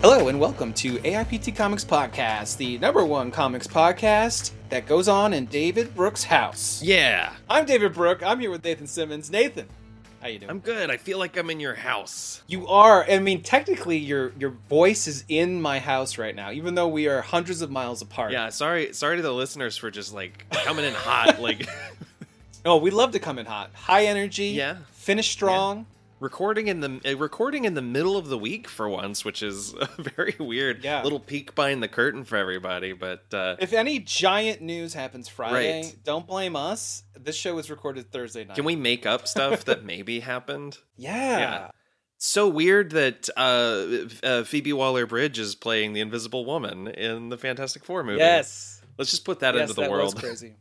Hello and welcome to AIPT Comics Podcast, the number one comics podcast that goes on in David Brooke's house. Yeah. I'm David Brooke. I'm here with Nathan Simmons. Nathan, how you doing? I'm good. I feel like I'm in your house. You are. I mean, technically your voice is in my house right now, even though we are hundreds of miles apart. Yeah, sorry to the listeners for just like coming in hot. Like oh, we love to come in hot. High energy. Yeah. Finish strong. Yeah. Recording in the middle of the week for once, which is a very weird little peek behind the curtain for everybody. But if any giant news happens Friday, Don't blame us. This show was recorded Thursday night. Can we make up stuff that maybe happened? Yeah. So weird that Phoebe Waller-Bridge is playing the Invisible Woman in the Fantastic Four movie. Yes. Let's just put that into the world. Was crazy.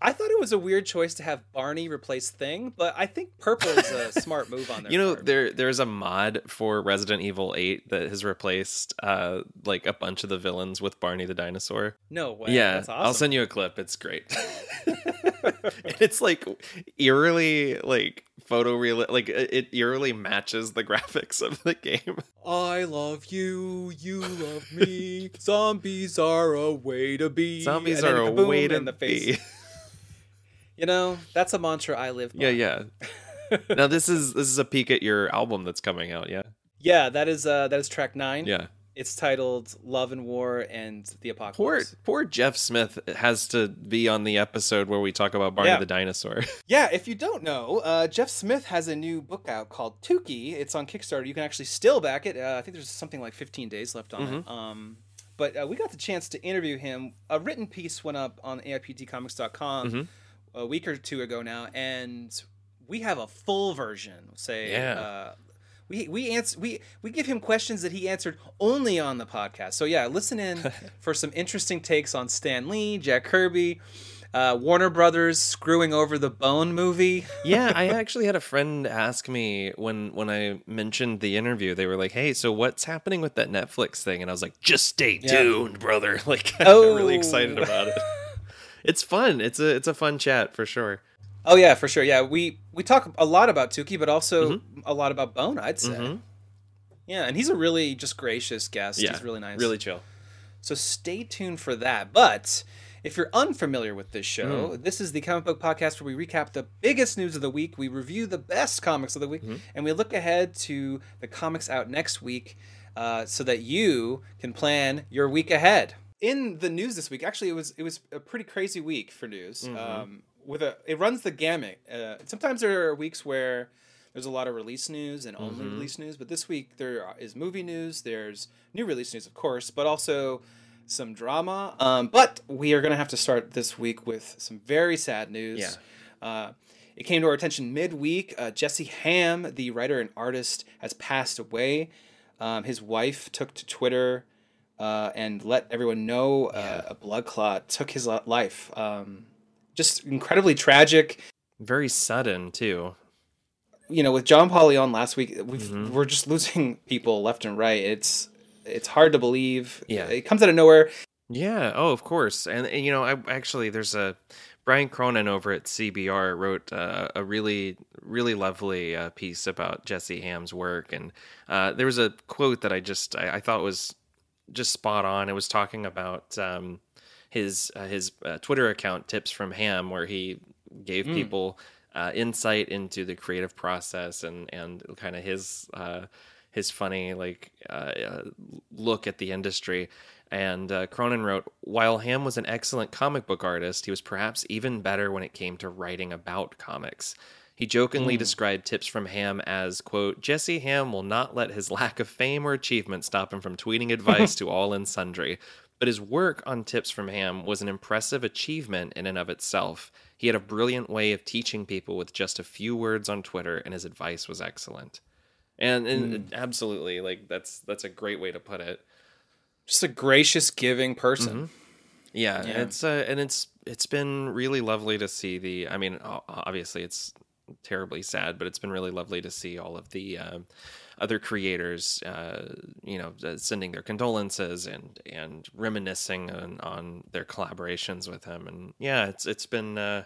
I thought it was a weird choice to have Barney replace Thing, but I think purple is a smart move on their part. There's a mod for Resident Evil 8 that has replaced like a bunch of the villains with Barney the Dinosaur. No way. Yeah, that's awesome. I'll send you a clip. It's great. And it's like eerily like photoreal, like it eerily matches the graphics of the game. I love you, you love me. Zombies are a way to be. Zombies are a way to be. You know, that's a mantra I live by. Yeah. Now this is a peek at your album that's coming out, yeah? Yeah, that is track 9. Yeah. It's titled Love and War and the Apocalypse. Poor Jeff Smith has to be on the episode where we talk about Barney the Dinosaur. Yeah, if you don't know, Jeff Smith has a new book out called Tukey. It's on Kickstarter. You can actually still back it. I think there's something like 15 days left on it. But we got the chance to interview him. A written piece went up on AIPTcomics.com. Mm-hmm. A week or two ago now, and we have a full version. We give him questions that he answered only on the podcast. So yeah, listen in for some interesting takes on Stan Lee, Jack Kirby, Warner Brothers screwing over the Bone movie. Yeah, I actually had a friend ask me when I mentioned the interview, they were like, "Hey, so what's happening with that Netflix thing?" And I was like, "Just stay tuned, brother." Like I'm really excited about it. It's fun. It's a fun chat for sure. Oh yeah, for sure. Yeah, we talk a lot about Tukey, but also a lot about Bone, I'd say. Mm-hmm. Yeah, and he's a really just gracious guest. Yeah, he's really nice, really chill. So stay tuned for that. But if you're unfamiliar with this show, this is the comic book podcast where we recap the biggest news of the week, we review the best comics of the week, and we look ahead to the comics out next week, so that you can plan your week ahead. In the news this week, actually, it was a pretty crazy week for news. It runs the gamut. Sometimes there are weeks where there's a lot of release news and only release news, but this week there is movie news. There's new release news, of course, but also some drama. But we are going to have to start this week with some very sad news. Yeah. It came to our attention midweek. Jesse Hamm, the writer and artist, has passed away. His wife took to Twitter and let everyone know a blood clot took his life. Just incredibly tragic. Very sudden, too. You know, with John Pauly on last week, we're just losing people left and right. It's hard to believe. Yeah. It comes out of nowhere. Yeah, oh, of course. And you know, there's a... Brian Cronin over at CBR wrote a really, really lovely piece about Jesse Hamm's work. And there was a quote that I thought was... just spot on. It was talking about his Twitter account, Tips from Ham, where he gave people insight into the creative process and kind of his funny look at the industry. And Cronin wrote, "While Ham was an excellent comic book artist, he was perhaps even better when it came to writing about comics. He jokingly described Tips from Ham as, quote, Jesse Hamm will not let his lack of fame or achievement stop him from tweeting advice to all and sundry. But his work on Tips from Ham was an impressive achievement in and of itself. He had a brilliant way of teaching people with just a few words on Twitter, and his advice was excellent." And absolutely, like that's a great way to put it. Just a gracious, giving person. Mm-hmm. Yeah. It's been really lovely to see I mean, obviously it's terribly sad, but it's been really lovely to see all of the other creators sending their condolences and reminiscing on their collaborations with him. And it's been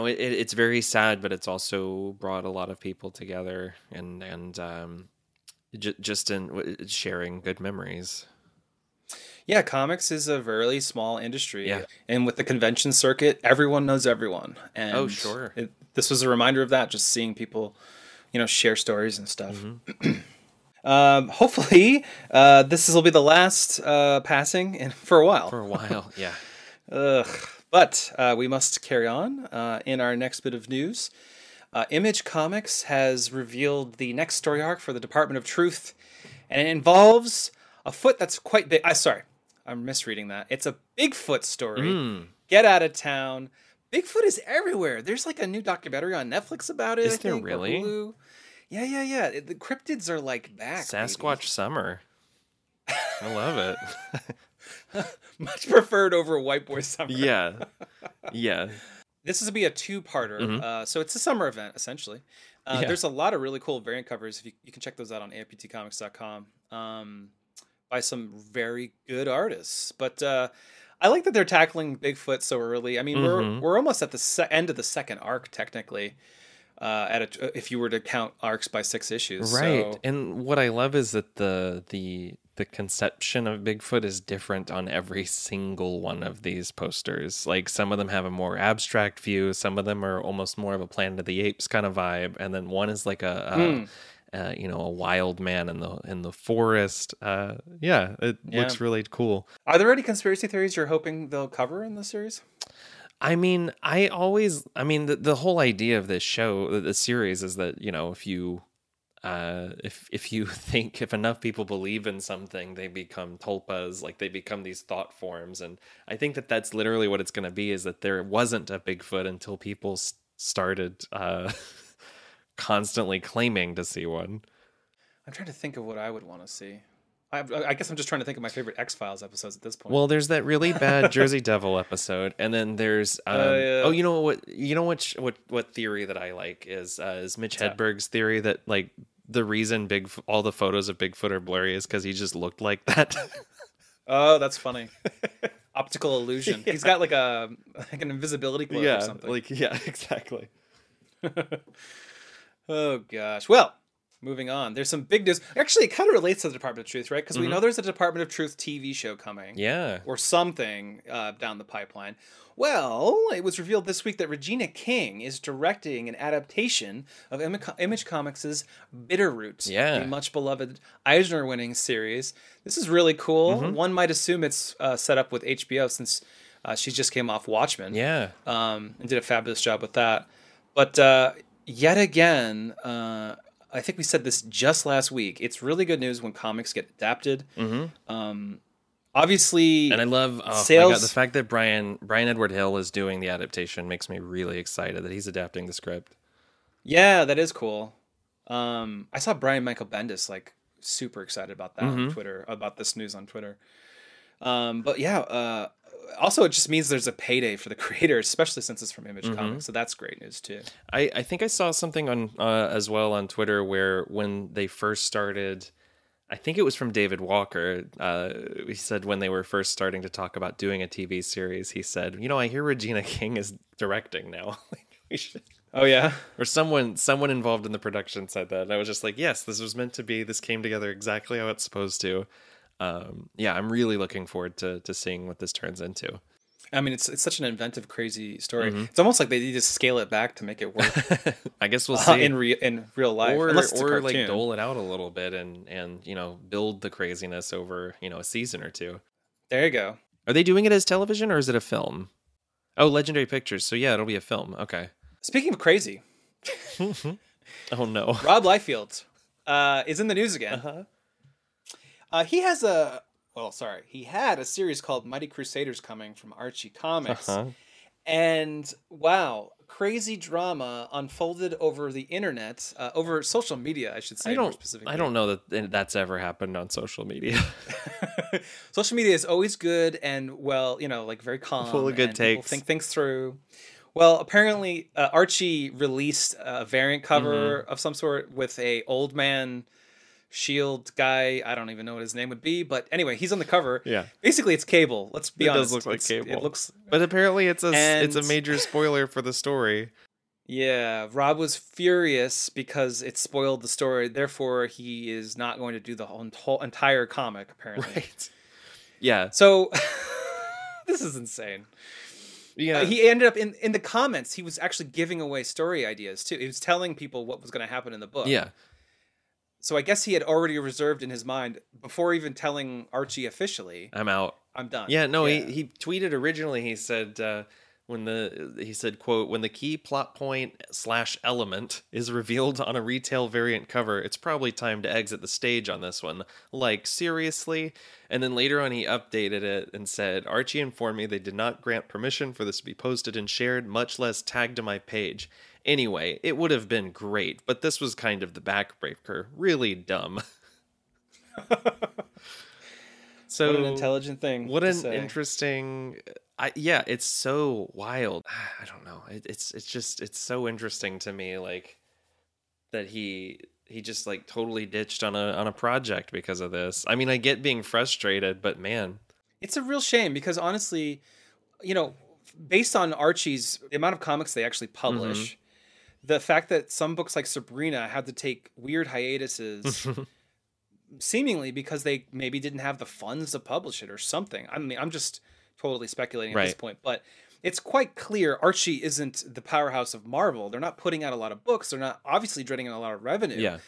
it's very sad, but it's also brought a lot of people together and Just in sharing good memories. Yeah, comics is a really small industry. Yeah. And with the convention circuit, everyone knows everyone. And oh, sure. This was a reminder of that, just seeing people, you know, share stories and stuff. Mm-hmm. Hopefully, this will be the last passing and for a while. For a while, yeah. But we must carry on in our next bit of news. Image Comics has revealed the next story arc for the Department of Truth, and it involves a foot that's quite big. I'm misreading that. It's a Bigfoot story. Get out of town. Bigfoot is everywhere. There's like a new documentary on Netflix about it. Is there really? Yeah. The cryptids are like back. Sasquatch Summer. I love it. Much preferred over White Boy Summer. Yeah. This is going to be a two-parter. Mm-hmm. So it's a summer event, essentially. There's a lot of really cool variant covers. If you can check those out on AIPTcomics.com. By some very good artists. But I like that they're tackling Bigfoot so early. I mean, we're almost at the end of the second arc, technically, if you were to count arcs by 6 issues. Right. So. And what I love is that the conception of Bigfoot is different on every single one of these posters. Like, some of them have a more abstract view. Some of them are almost more of a Planet of the Apes kind of vibe. And then one is like a wild man in the forest. Looks really cool. Are there any conspiracy theories you're hoping they'll cover in this series? I mean, the whole idea of this show, the series, is that, you know, if enough people believe in something, they become tulpas, like they become these thought forms. And I think that that's literally what it's going to be, is that there wasn't a Bigfoot until people started, constantly claiming to see one. I'm trying to think of what I would want to see. I guess I'm just trying to think of my favorite X-Files episodes at this point. Well, there's that really bad Jersey Devil episode, and then there's what theory that I like is Mitch Hedberg's theory that, like, the reason all the photos of Bigfoot are blurry is because he just looked like that. Oh, that's funny. Optical illusion. Yeah. He's got like an invisibility cloak or something. Exactly. Oh, gosh. Well, moving on. There's some big news. Actually, it kind of relates to the Department of Truth, right? Because we know there's a Department of Truth TV show coming. Yeah. Or something down the pipeline. Well, it was revealed this week that Regina King is directing an adaptation of Image Comics' Bitterroot, the much-beloved Eisner-winning series. This is really cool. Mm-hmm. One might assume it's set up with HBO, since she just came off Watchmen. Yeah. And did a fabulous job with that. But... yet again, I think we said this just last week, it's really good news when comics get adapted. Mm-hmm. Obviously, and I love sales. My God, the fact that Brian Edward Hill is doing the adaptation makes me really excited that he's adapting the script. Yeah, that is cool. I saw Brian Michael Bendis like super excited about that on Twitter, about this news on Twitter. Also, it just means there's a payday for the creator, especially since it's from Image Comics. So that's great news, too. I think I saw something on as well on Twitter where when they first started, I think it was from David Walker. He said when they were first starting to talk about doing a TV series, he said, you know, I hear Regina King is directing now. We should... Oh, yeah. Or someone involved in the production said that. And I was just like, yes, this was meant to be. This came together exactly how it's supposed to. I'm really looking forward to seeing what this turns into. I mean, it's such an inventive, crazy story. Mm-hmm. It's almost like they need to scale it back to make it work. I guess we'll see in real life, or like dole it out a little bit and you know, build the craziness over, you know, a season or two. There you go. Are they doing it as television or is it a film? Oh, Legendary Pictures. So yeah, it'll be a film. Okay. Speaking of crazy, oh no, Rob Liefeld is in the news again. Uh-huh. He had a series called Mighty Crusaders coming from Archie Comics. Uh-huh. And wow, crazy drama unfolded over the internet, over social media, I should say. I don't know that that's ever happened on social media. Social media is always good and, well, you know, like very calm. Full of good takes. Think things through. Well, apparently Archie released a variant cover of some sort with a old man... Shield guy, I don't even know what his name would be, but anyway, he's on the cover. Yeah, basically it's Cable. Let's be honest, it does look like Cable. It looks, but apparently it's a major spoiler for the story. Yeah, Rob was furious because it spoiled the story. Therefore, he is not going to do the whole entire comic, apparently. Right. Yeah. So, this is insane. Yeah. He ended up, in the comments, he was actually giving away story ideas, too. He was telling people what was going to happen in the book. Yeah. So, I guess he had already reserved in his mind, before even telling Archie officially, I'm out. I'm done. Yeah, no, yeah. He tweeted originally, he said... He said, quote, when the key plot point / element is revealed on a retail variant cover, it's probably time to exit the stage on this one. Like, seriously? And then later on, he updated it and said, Archie informed me they did not grant permission for this to be posted and shared, much less tagged to my page. Anyway, it would have been great, but this was kind of the backbreaker. Really dumb. So, what an intelligent thing. What an interesting... Yeah, it's so wild. I don't know. It's just so interesting to me, like that he just like totally ditched on a project because of this. I mean, I get being frustrated, but man, it's a real shame because honestly, you know, based on Archie's the amount of comics they actually publish, mm-hmm. the fact that some books like Sabrina had to take weird hiatuses. Seemingly because they maybe didn't have the funds to publish it or something. I mean, I'm just totally speculating at right. this point, but it's quite clear Archie isn't the powerhouse of Marvel. They're not putting out a lot of books. They're not obviously draining in a lot of revenue. Yeah.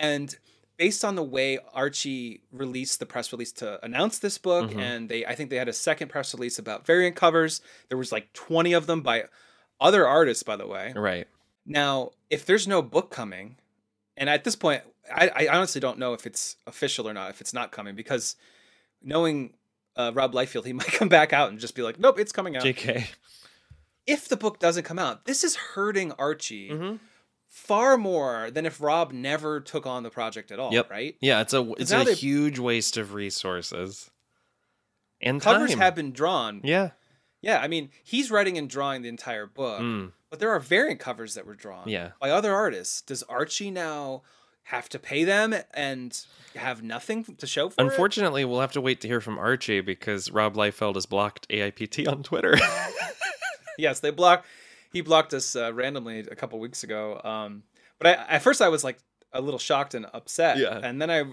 And based on the way Archie released the press release to announce this book, mm-hmm. and I think they had a second press release about variant covers. There was like 20 of them by other artists, by the way. Right. Now, if there's no book coming, and at this point, I honestly don't know if it's official or not, if it's not coming, because knowing... Rob Liefeld, he might come back out and just be like, nope, it's coming out. JK. If the book doesn't come out, this is hurting Archie mm-hmm. far more than if Rob never took on the project at all, yep. right? Yeah, it's a huge waste of resources. And covers time. Have been drawn. Yeah. Yeah, I mean, he's writing and drawing the entire book, but there are variant covers that were drawn yeah. by other artists. Does Archie now... have to pay them and have nothing to show for it? Unfortunately, we'll have to wait to hear from Archie because Rob Liefeld has blocked AIPT on Twitter. Yes, he blocked us randomly a couple weeks ago. But at first I was like a little shocked and upset. Yeah. And then I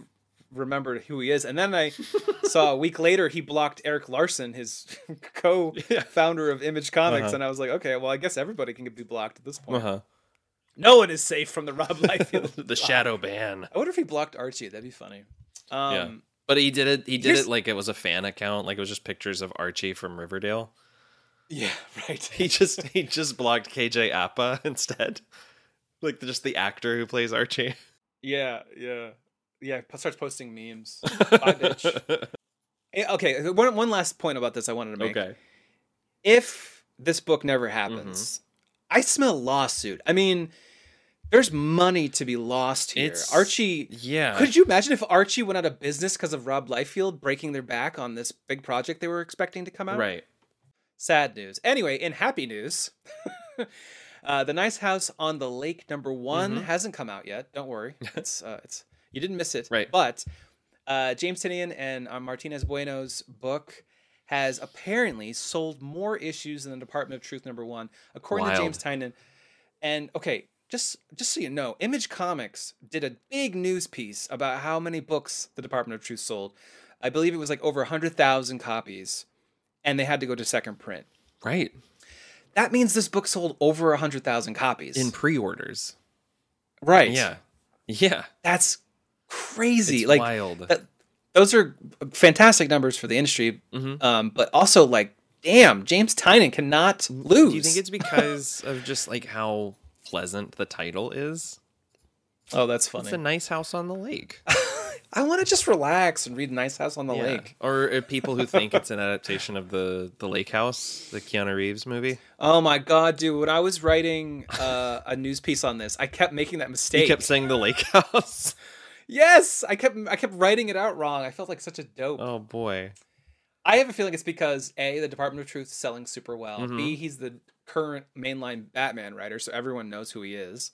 remembered who he is. And then I saw a week later he blocked Eric Larson, his co-founder of Image Comics. Uh-huh. And I was like, okay, well, I guess everybody can be blocked at this point. Uh-huh. No one is safe from the Rob Liefeld. The block. Shadow ban. I wonder if he blocked Archie. That'd be funny. Yeah. But he did it. He did it like it was a fan account. Like it was just pictures of Archie from Riverdale. Yeah, right. He just blocked KJ Apa instead. Like just the actor who plays Archie. Yeah. Starts posting memes. Bye, bitch. Okay. One last point about this I wanted to make. Okay. If this book never happens. Mm-hmm. I smell a lawsuit. I mean, there's money to be lost here. Archie, yeah. Could you imagine if Archie went out of business because of Rob Liefeld breaking their back on this big project they were expecting to come out? Right. Sad news. Anyway, in happy news, the Nice House on the Lake #1 mm-hmm. hasn't come out yet. Don't worry, it's you didn't miss it. Right. But James Tynion and Martinez Bueno's book has apparently sold more issues than the Department of Truth #1, according to James Tynion. And okay, just so you know, Image Comics did a big news piece about how many books the Department of Truth sold. I believe it was like over 100,000 copies, and they had to go to second print. Right. That means this book sold over 100,000 copies. In pre-orders. Right. Yeah. Yeah. That's crazy. It's like, wild. Those are fantastic numbers for the industry, mm-hmm. But also, like, damn, James Tynion cannot lose. Do you think it's because of just, like, how pleasant the title is? Oh, that's funny. It's a nice house on the lake. I want to just relax and read Nice House on the Lake. Or people who think it's an adaptation of the Lake House, the Keanu Reeves movie. Oh, my God, dude. When I was writing a news piece on this, I kept making that mistake. You kept saying the Lake House? Yes, I kept writing it out wrong. I felt like such a dope. Oh boy, I have a feeling it's because A, the Department of Truth is selling super well. Mm-hmm. B, he's the current mainline Batman writer, so everyone knows who he is.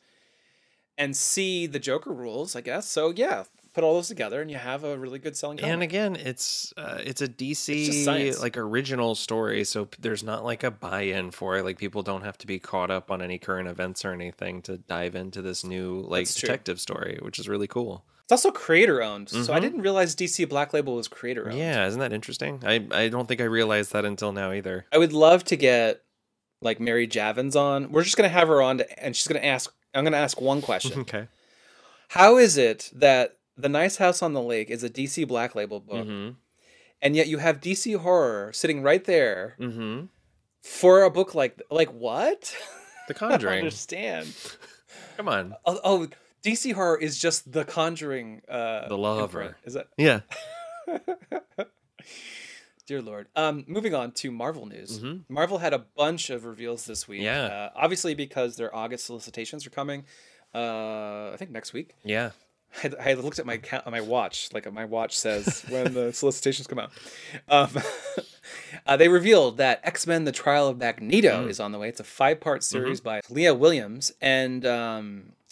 And C, the Joker rules, I guess. So yeah, put all those together and you have a really good selling comic. And again, it's a DC like original story, so there's not like a buy-in for it. Like people don't have to be caught up on any current events or anything to dive into this new like detective story, which is really cool. It's also creator owned. Mm-hmm. So I didn't realize DC Black Label was creator owned. Yeah, isn't that interesting? I don't think I realized that until now either. I would love to get like Mary Javins on. We're just going to have her on and she's going to ask, I'm going to ask one question. Okay. How is it that The Nice House on the Lake is a DC Black Label book, mm-hmm. and yet you have DC Horror sitting right there mm-hmm. for a book like what? The Conjuring. I don't understand. Come on. Oh, DC Horror is just The Conjuring. The Lover. Is that? Yeah. Dear Lord. Moving on to Marvel news. Mm-hmm. Marvel had a bunch of reveals this week. Yeah. Obviously because their August solicitations are coming. I think next week. Yeah. I looked at my watch. Like my watch says when the solicitations come out. They revealed that X-Men: The Trial of Magneto is on the way. It's a 5-part series by Leah Williams and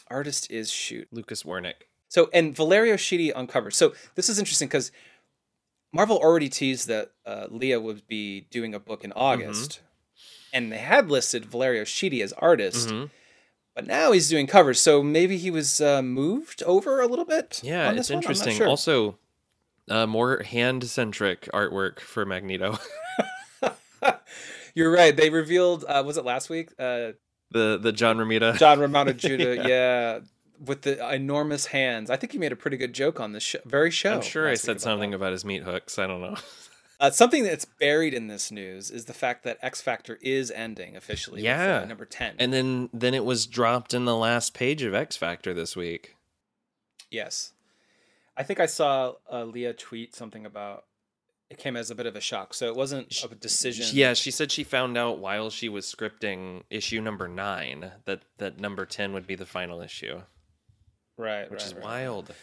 artist is Lucas Wernick. So and Valerio Schiti on cover. So this is interesting because Marvel already teased that Leah would be doing a book in August, and they had listed Valerio Schiti as artist. Mm-hmm. But now he's doing covers, so maybe he was moved over a little bit. Yeah, it's interesting. Sure. Also, more hand-centric artwork for Magneto. You're right. They revealed, was it last week? The John Romita Jr. yeah, with the enormous hands. I think he made a pretty good joke on this show. I'm sure I said something about his meat hooks. I don't know. Something that's buried in this news is the fact that X Factor is ending officially. Yeah, with, number 10. And then it was dropped in the last page of X Factor this week. Yes. I think I saw Leah tweet something about it came as a bit of a shock. So it wasn't a decision. Yeah, she said she found out while she was scripting issue number 9 that number 10 would be the final issue. Right. Which is wild.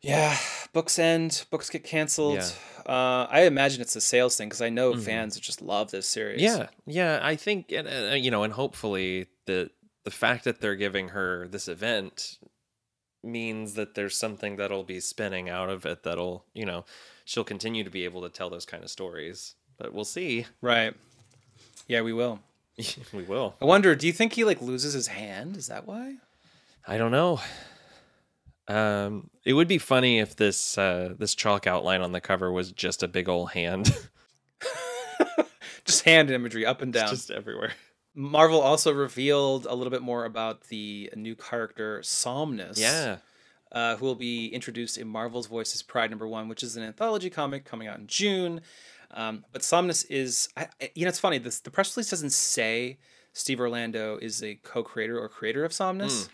Yeah, books end, books get canceled. Yeah. I imagine it's a sales thing because I know fans just love this series. Yeah, I think, and hopefully the fact that they're giving her this event means that there's something that'll be spinning out of it that'll, she'll continue to be able to tell those kind of stories. But we'll see. Right. Yeah, we will. We will. I wonder, do you think he loses his hand? Is that why? I don't know. It would be funny if this this chalk outline on the cover was just a big old hand. Just hand imagery up and down. It's just everywhere. Marvel also revealed a little bit more about the new character Somnus. Yeah. Who will be introduced in Marvel's Voices Pride #1, which is an anthology comic coming out in June. But Somnus is, it's funny, the press release doesn't say Steve Orlando is a co-creator or creator of Somnus.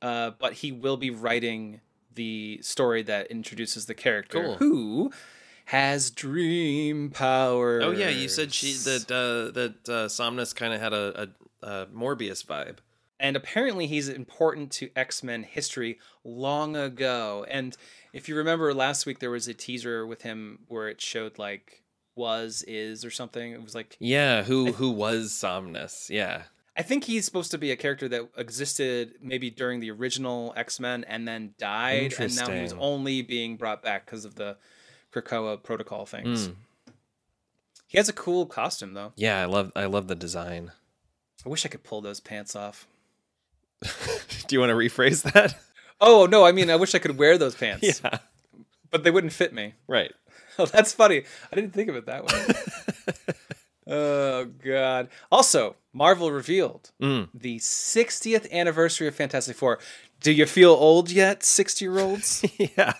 But he will be writing the story that introduces the character who has dream powers. Oh yeah, you said that Somnus kind of had a Morbius vibe, and apparently he's important to X-Men history long ago. And if you remember last week, there was a teaser with him where it showed is or something. It was who was Somnus? Yeah. I think he's supposed to be a character that existed maybe during the original X-Men and then died. And now he's only being brought back because of the Krakoa protocol things. He has a cool costume, though. Yeah, I love the design. I wish I could pull those pants off. Do you want to rephrase that? Oh, no. I mean, I wish I could wear those pants. Yeah. But they wouldn't fit me. Right. Oh, that's funny. I didn't think of it that way. Oh, God. Also, Marvel revealed the 60th anniversary of Fantastic Four. Do you feel old yet, 60-year-olds? Yeah.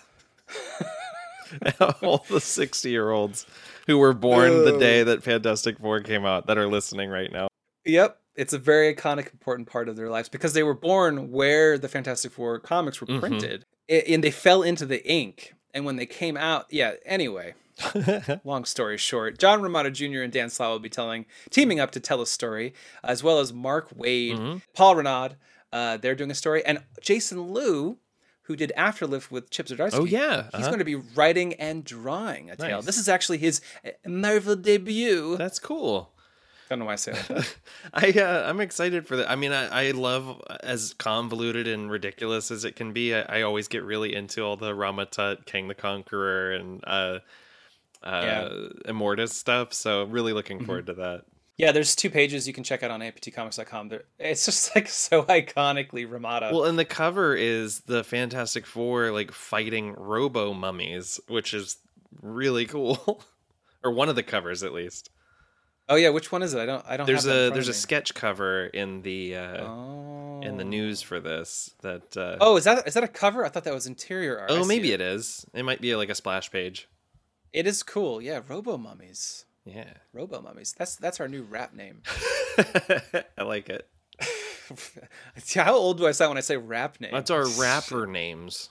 All the 60-year-olds who were born the day that Fantastic Four came out that are listening right now. Yep. It's a very iconic, important part of their lives because they were born where the Fantastic Four comics were printed. And they fell into the ink. And when they came out... Yeah, anyway... Long story short, John Romita Jr. and Dan Slott will be teaming up to tell a story, as well as Mark Waid, Paul Renaud. They're doing a story, and Jason Liu, who did Afterlife with Chip Zdarsky. Oh yeah, he's going to be writing and drawing a tale. This is actually his Marvel debut. That's cool. Don't know why I say that. I'm excited for that. I mean, I love, as convoluted and ridiculous as it can be, I always get really into all the Rama-Tut, Kang the Conqueror, and Immortus stuff. So really looking forward to that. Yeah, there's 2 pages you can check out on AIPTcomics.com. It's just like so iconically Ramada. Well, and the cover is the Fantastic Four like fighting robo mummies, which is really cool. Or one of the covers at least. Oh yeah, which one is it? I don't. There's a sketch cover in the in the news for this that. Is that a cover? I thought that was interior art. Oh, maybe it is. It might be like a splash page. It is cool. Yeah, robo mummies. Yeah. Robo Mummies. That's our new rap name. I like it. How old do I sound when I say rap name? That's our rapper names.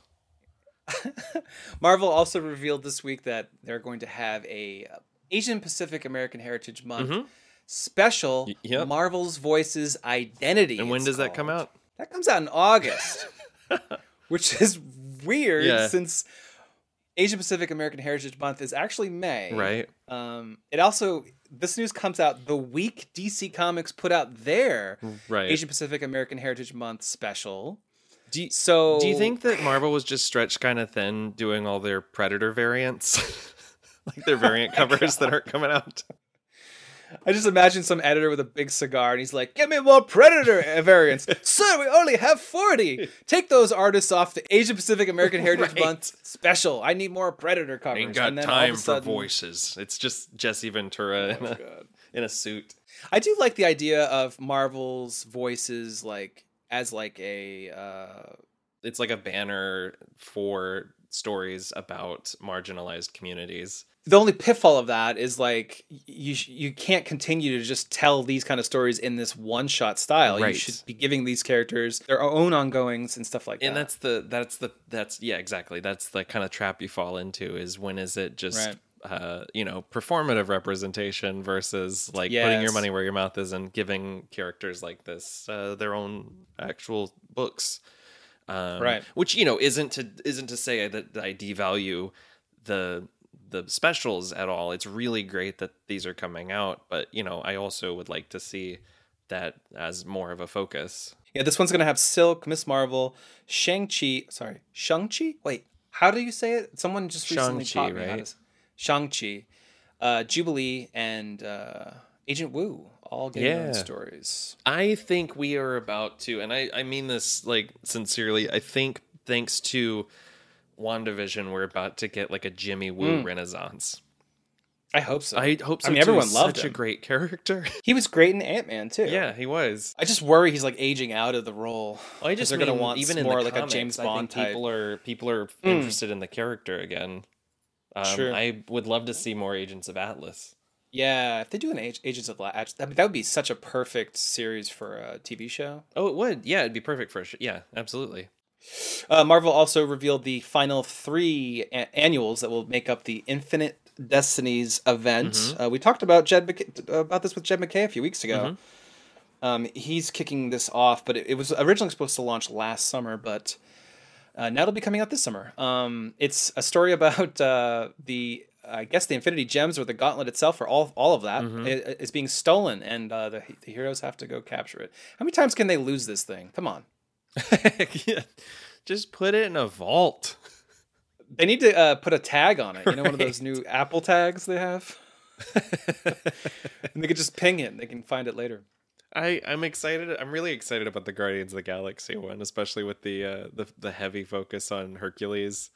Marvel also revealed this week that they're going to have a Asian Pacific American Heritage Month special, Marvel's Voices Identity. And when does that come out? That comes out in August, which is weird since Asia Pacific American Heritage Month is actually May. Right. It also, this news comes out the week DC Comics put out their Asia Pacific American Heritage Month special. Do you think that Marvel was just stretched kind of thin doing all their Predator variants? Like their variant covers that aren't coming out? I just imagine some editor with a big cigar and he's like, "Give me more Predator variants. Sir, we only have 40. Take those artists off the Asia Pacific American Heritage Month special. I need more Predator covers." Ain't got time for voices. It's just Jesse Ventura in a suit. I do like the idea of Marvel's Voices it's like a banner for stories about marginalized communities. The only pitfall of that is like you can't continue to just tell these kind of stories in this one-shot style. Right. You should be giving these characters their own ongoings and stuff like that. And that's the kind of trap you fall into is when is it just performative representation versus like putting your money where your mouth is and giving characters like this their own actual books. Which isn't to say that I devalue the specials at all. It's really great that these are coming out, but I also would like to see that as more of a focus. Yeah, this one's gonna have Silk, Miss Marvel, Shang-Chi. Wait, how do you say it? Someone just recently taught me how to say Shang-Chi, Jubilee, and Agent Wu. All getting their own stories. I think we are about to, and I mean this like sincerely. I think thanks to WandaVision, we're about to get like a Jimmy Woo renaissance. I hope so. I mean, everyone loved him. Such a great character. He was great in Ant-Man too. Yeah, he was. I just worry he's like aging out of the role. Well, I just mean, they're going to want even more in the comics, a James Bond type. People are interested in the character again. Sure. I would love to see more Agents of Atlas. Yeah, if they do an Agents of Atlas, I mean, that would be such a perfect series for a TV show. Oh, it would. Yeah, it'd be perfect for a show. Yeah, absolutely. Marvel also revealed the final 3 annuals that will make up the Infinite Destinies event. We talked about this with Jed McKay a few weeks ago. He's kicking this off, but it was originally supposed to launch last summer, but now it'll be coming out this summer. It's a story about the Infinity Gems or the Gauntlet itself, or all of that, is being stolen, and the heroes have to go capture it. How many times can they lose this thing? Come on. Yeah. Just put it in a vault. They need to put a tag on it. You know, one of those new Apple tags they have? And they could just ping it. And they can find it later. I'm excited. I'm really excited about the Guardians of the Galaxy one, especially with the heavy focus on Hercules.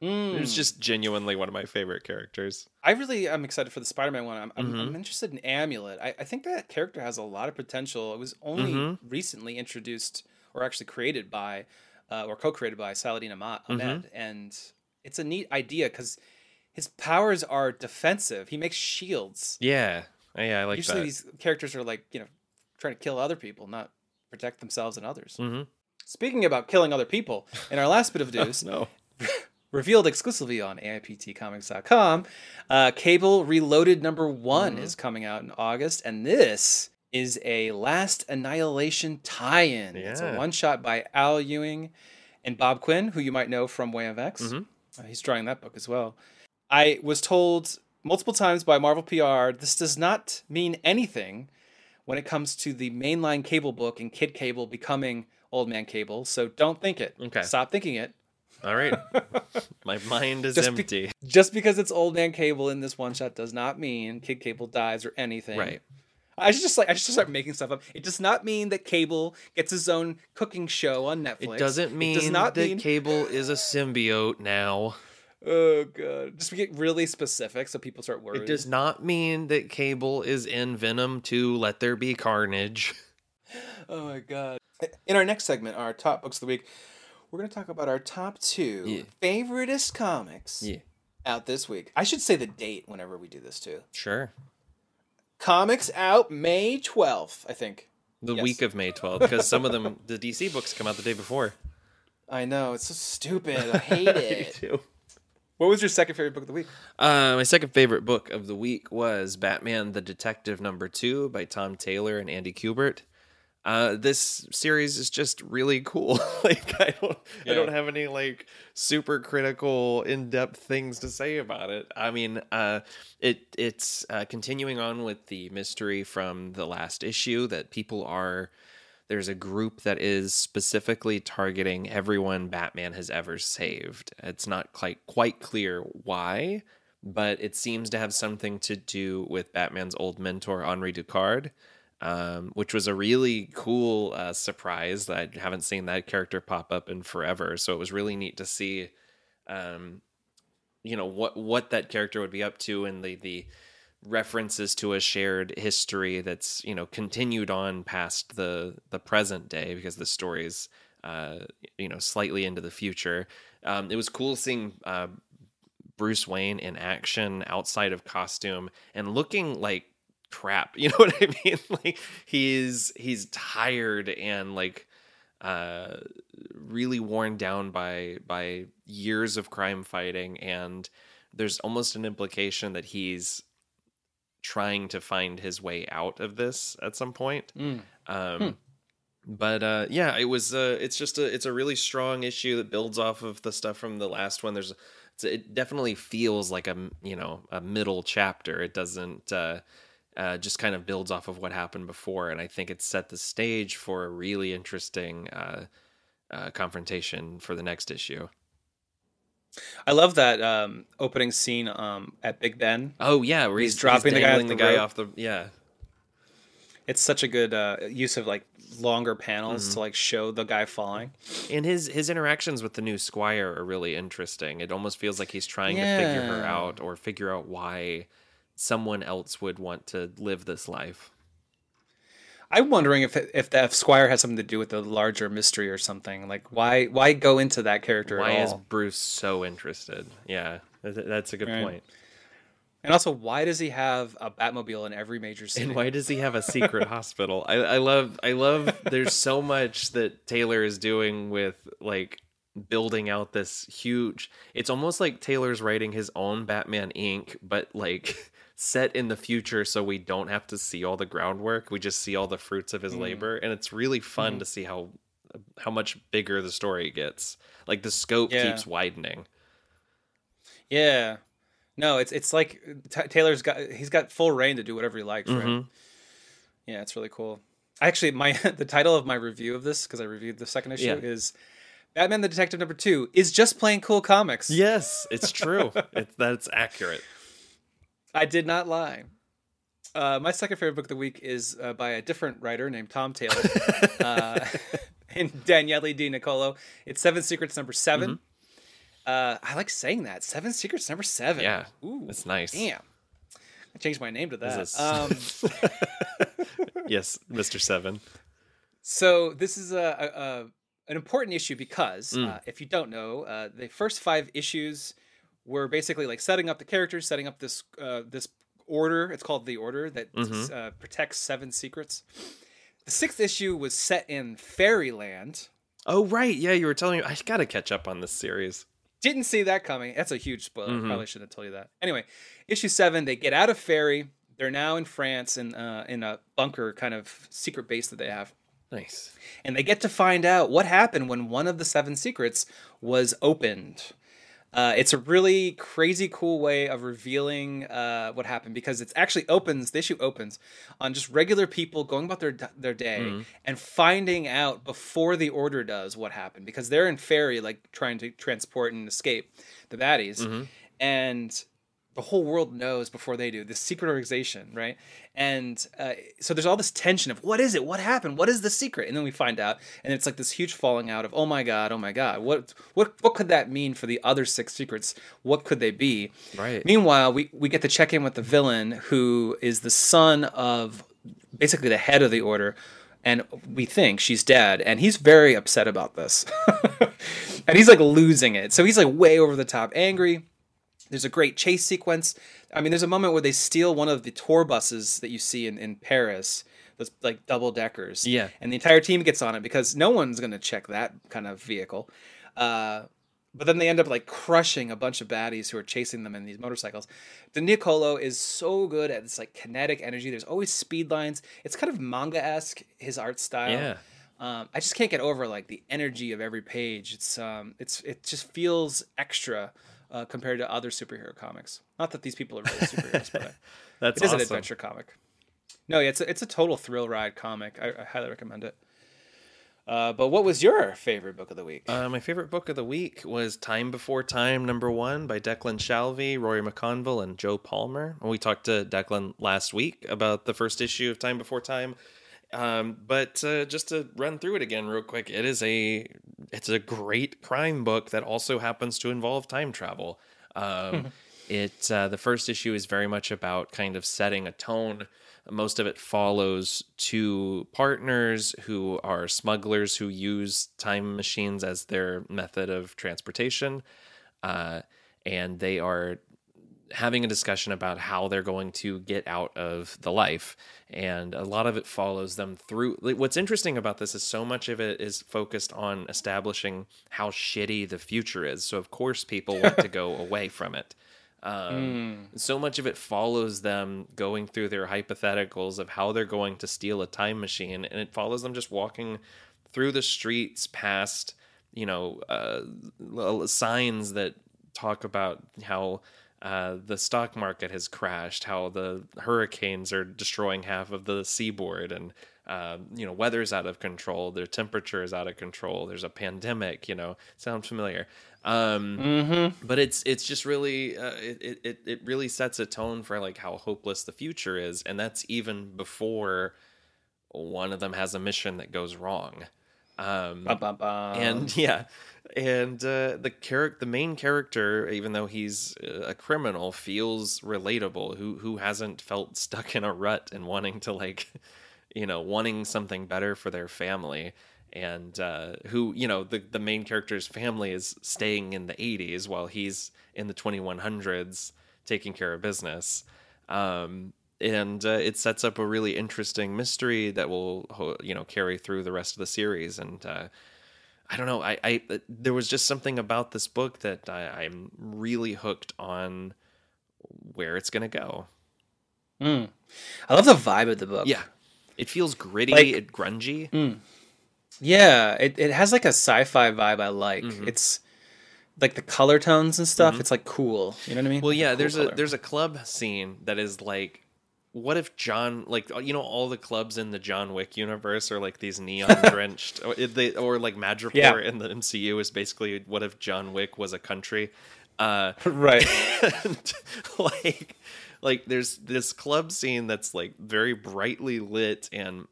It's just genuinely one of my favorite characters. I really am excited for the Spider-Man one. I'm interested in Amulet. I think that character has a lot of potential. It was only recently introduced or actually created by or co-created by Saladin Ahmed. And it's a neat idea because his powers are defensive. He makes shields. Yeah, I like usually that. Usually these characters are like, trying to kill other people, not protect themselves and others. Speaking about killing other people, in our last bit of news... Revealed exclusively on AIPTcomics.com, Cable Reloaded #1 is coming out in August, and this is a Last Annihilation tie-in. Yeah. It's a one-shot by Al Ewing and Bob Quinn, who you might know from Way of X. He's drawing that book as well. I was told multiple times by Marvel PR, this does not mean anything when it comes to the mainline Cable book and Kid Cable becoming Old Man Cable. So don't think it. Okay. Stop thinking it. All right. My mind is empty. Just because it's Old Man Cable in this one shot does not mean Kid Cable dies or anything. Right. I should just start making stuff up. It does not mean that Cable gets his own cooking show on Netflix. It does not mean Cable is a symbiote now. Oh, God. Just get really specific so people start worrying. It does not mean that Cable is in Venom 2, Let There Be Carnage. Oh, my God. In our next segment, our top books of the week, we're going to talk about our top two favoritist comics out this week. I should say the date whenever we do this, too. Sure. Comics out May 12th, I think. The week of May 12th, because some of them, the DC books come out the day before. I know. It's so stupid. I hate it. Me too. What was your second favorite book of the week? My second favorite book of the week was Batman the Detective number 2 by Tom Taylor and Andy Kubert. This series is just really cool. I don't have any like super critical in-depth things to say about it. I mean, it's continuing on with the mystery from the last issue that there's a group that is specifically targeting everyone Batman has ever saved. It's not quite clear why, but it seems to have something to do with Batman's old mentor, Henri Ducard, which was a really cool surprise. I haven't seen that character pop up in forever, so it was really neat to see what that character would be up to and the references to a shared history that's continued on past the present day, because the story's slightly into the future. It was cool seeing Bruce Wayne in action outside of costume and looking like crap, you know what I mean? Like he's tired and really worn down by years of crime fighting, and there's almost an implication that he's trying to find his way out of this at some point. It was it's a really strong issue that builds off of the stuff from the last one. It definitely feels like a middle chapter. It doesn't just kind of builds off of what happened before, and I think it set the stage for a really interesting confrontation for the next issue. I love that opening scene at Big Ben. Oh yeah, where he's dropping the guy off the rope. Yeah, it's such a good use of longer panels to show the guy falling. And his interactions with the new squire are really interesting. It almost feels like he's trying to figure her out or figure out why someone else would want to live this life. I'm wondering if Squire has something to do with the larger mystery or something. Why go into that character at all? Why is Bruce so interested? Yeah, that's a good point. And also, why does he have a Batmobile in every major city? And why does he have a secret hospital? I love. There's so much that Taylor is doing with building out this huge. It's almost like Taylor's writing his own Batman Inc., but set in the future, so we don't have to see all the groundwork. We just see all the fruits of his labor, and it's really fun to see how much bigger the story gets. The scope keeps widening. Yeah, no, it's like Taylor's got full reign to do whatever he likes, right? Yeah, it's really cool. Actually, the title of my review of this, because I reviewed the second issue, is Batman the Detective number 2 is just plain cool comics. Yes, it's true. That's accurate. I did not lie. My second favorite book of the week is by a different writer named Tom Taylor and Daniele Di Niccolo. It's Seven Secrets number 7. I like saying that. Seven Secrets number 7. Yeah, ooh, that's nice. Damn. I changed my name to that. Yes, Mr. Seven. So this is an important issue because if you don't know, the first 5 issues were basically setting up the characters, setting up this this order. It's called the Order that protects 7 secrets. The 6th issue was set in Fairyland. Oh right, yeah, you were telling me. I gotta catch up on this series. Didn't see that coming. That's a huge spoiler. Probably shouldn't have told you that. Anyway, issue 7, they get out of Fairy. They're now in France and in a bunker kind of secret base that they have. Nice. And they get to find out what happened when one of the 7 secrets was opened. It's a really crazy cool way of revealing what happened, because it actually opens, the issue opens on just regular people going about their day and finding out before the Order does what happened, because they're in ferry, like trying to transport and escape the baddies. And the whole world knows before they do, this secret organization, right? And so there's all this tension of, what is it? What happened? What is the secret? And then we find out, and it's like this huge falling out of, oh my God, what could that mean for the other six secrets? What could they be? Right. Meanwhile, we get to check in with the villain, who is the son of basically the head of the Order, and we think she's dead, and he's very upset about this. And he's like losing it. So he's like way over the top angry. There's a great chase sequence. I mean, there's a moment where they steal one of the tour buses that you see in Paris, those like double deckers. Yeah. And the entire team gets on it because no one's going to check that kind of vehicle. But then they end up like crushing a bunch of baddies who are chasing them in these motorcycles. DiNiccolo is so good at this like kinetic energy. There's always speed lines. It's kind of manga-esque, his art style. Yeah. I just can't get over like the energy of every page. It just feels extra. Compared to other superhero comics. Not that these people are really superheroes, but it is an adventure comic. No, yeah, it's a total thrill ride comic. I highly recommend it. But what was your favorite book of the week? My favorite book of the week was Time Before Time, #1 by Declan Shalvey, Rory McConville, and Joe Palmer. We talked to Declan last week about the first issue of Time Before Time. But just to run through it again real quick, it's a great crime book that also happens to involve time travel. The first issue is very much about kind of setting a tone. Most of it follows two partners who are smugglers who use time machines as their method of transportation. And they are having a discussion about how they're going to get out of the life. And a lot of it follows them through. What's interesting about this is so much of it is focused on establishing how shitty the future is. So of course people want to go away from it. So much of it follows them going through their hypotheticals of how they're going to steal a time machine. And it follows them just walking through the streets past, signs that talk about how, the stock market has crashed, how the hurricanes are destroying half of the seaboard, and weather's out of control, their temperature is out of control, there's a pandemic. Sounds familiar. But it's just really it really sets a tone for like how hopeless the future is, and that's even before one of them has a mission that goes wrong. The main character, even though he's a criminal, feels relatable. Who hasn't felt stuck in a rut and wanting to wanting something better for their family, and the main character's family is staying in the 80s while he's in the 2100s taking care of business. It sets up a really interesting mystery that will, carry through the rest of the series. And I don't know, there was just something about this book that I'm really hooked on where it's going to go. I love the vibe of the book. Yeah, it feels gritty, and grungy. Yeah, it has like a sci-fi vibe I like. It's like the color tones and stuff. It's like cool. You know what I mean? Well, yeah, cool there's a club scene that is like, what if John, all the clubs in the John Wick universe are like these neon drenched, or like Madripoor in the MCU is basically what if John Wick was a country, right? And like there's this club scene that's like very brightly lit and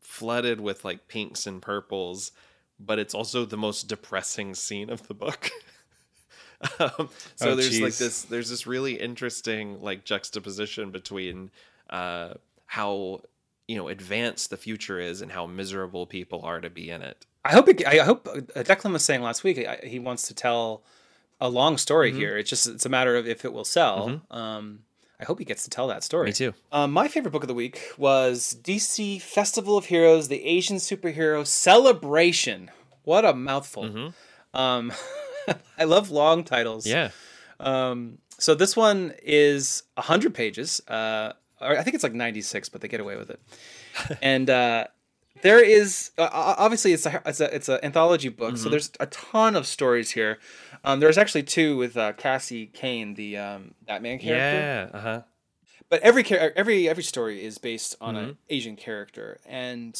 flooded with like pinks and purples, but it's also the most depressing scene of the book. There's this really interesting like juxtaposition between how advanced the future is and how miserable people are to be in it. I hope Declan was saying last week he wants to tell a long story here. It's a matter of if it will sell. I hope he gets to tell that story. Me too. My favorite book of the week was DC Festival of Heroes: The Asian Superhero Celebration. What a mouthful. I love long titles. Yeah. So this one is 100 pages. Or I think it's like 96, but they get away with it. And There is obviously it's an anthology book, so there's a ton of stories here. There's actually two with Cassie Kane, the Batman character. Yeah. Uh-huh. But every story is based on an Asian character, and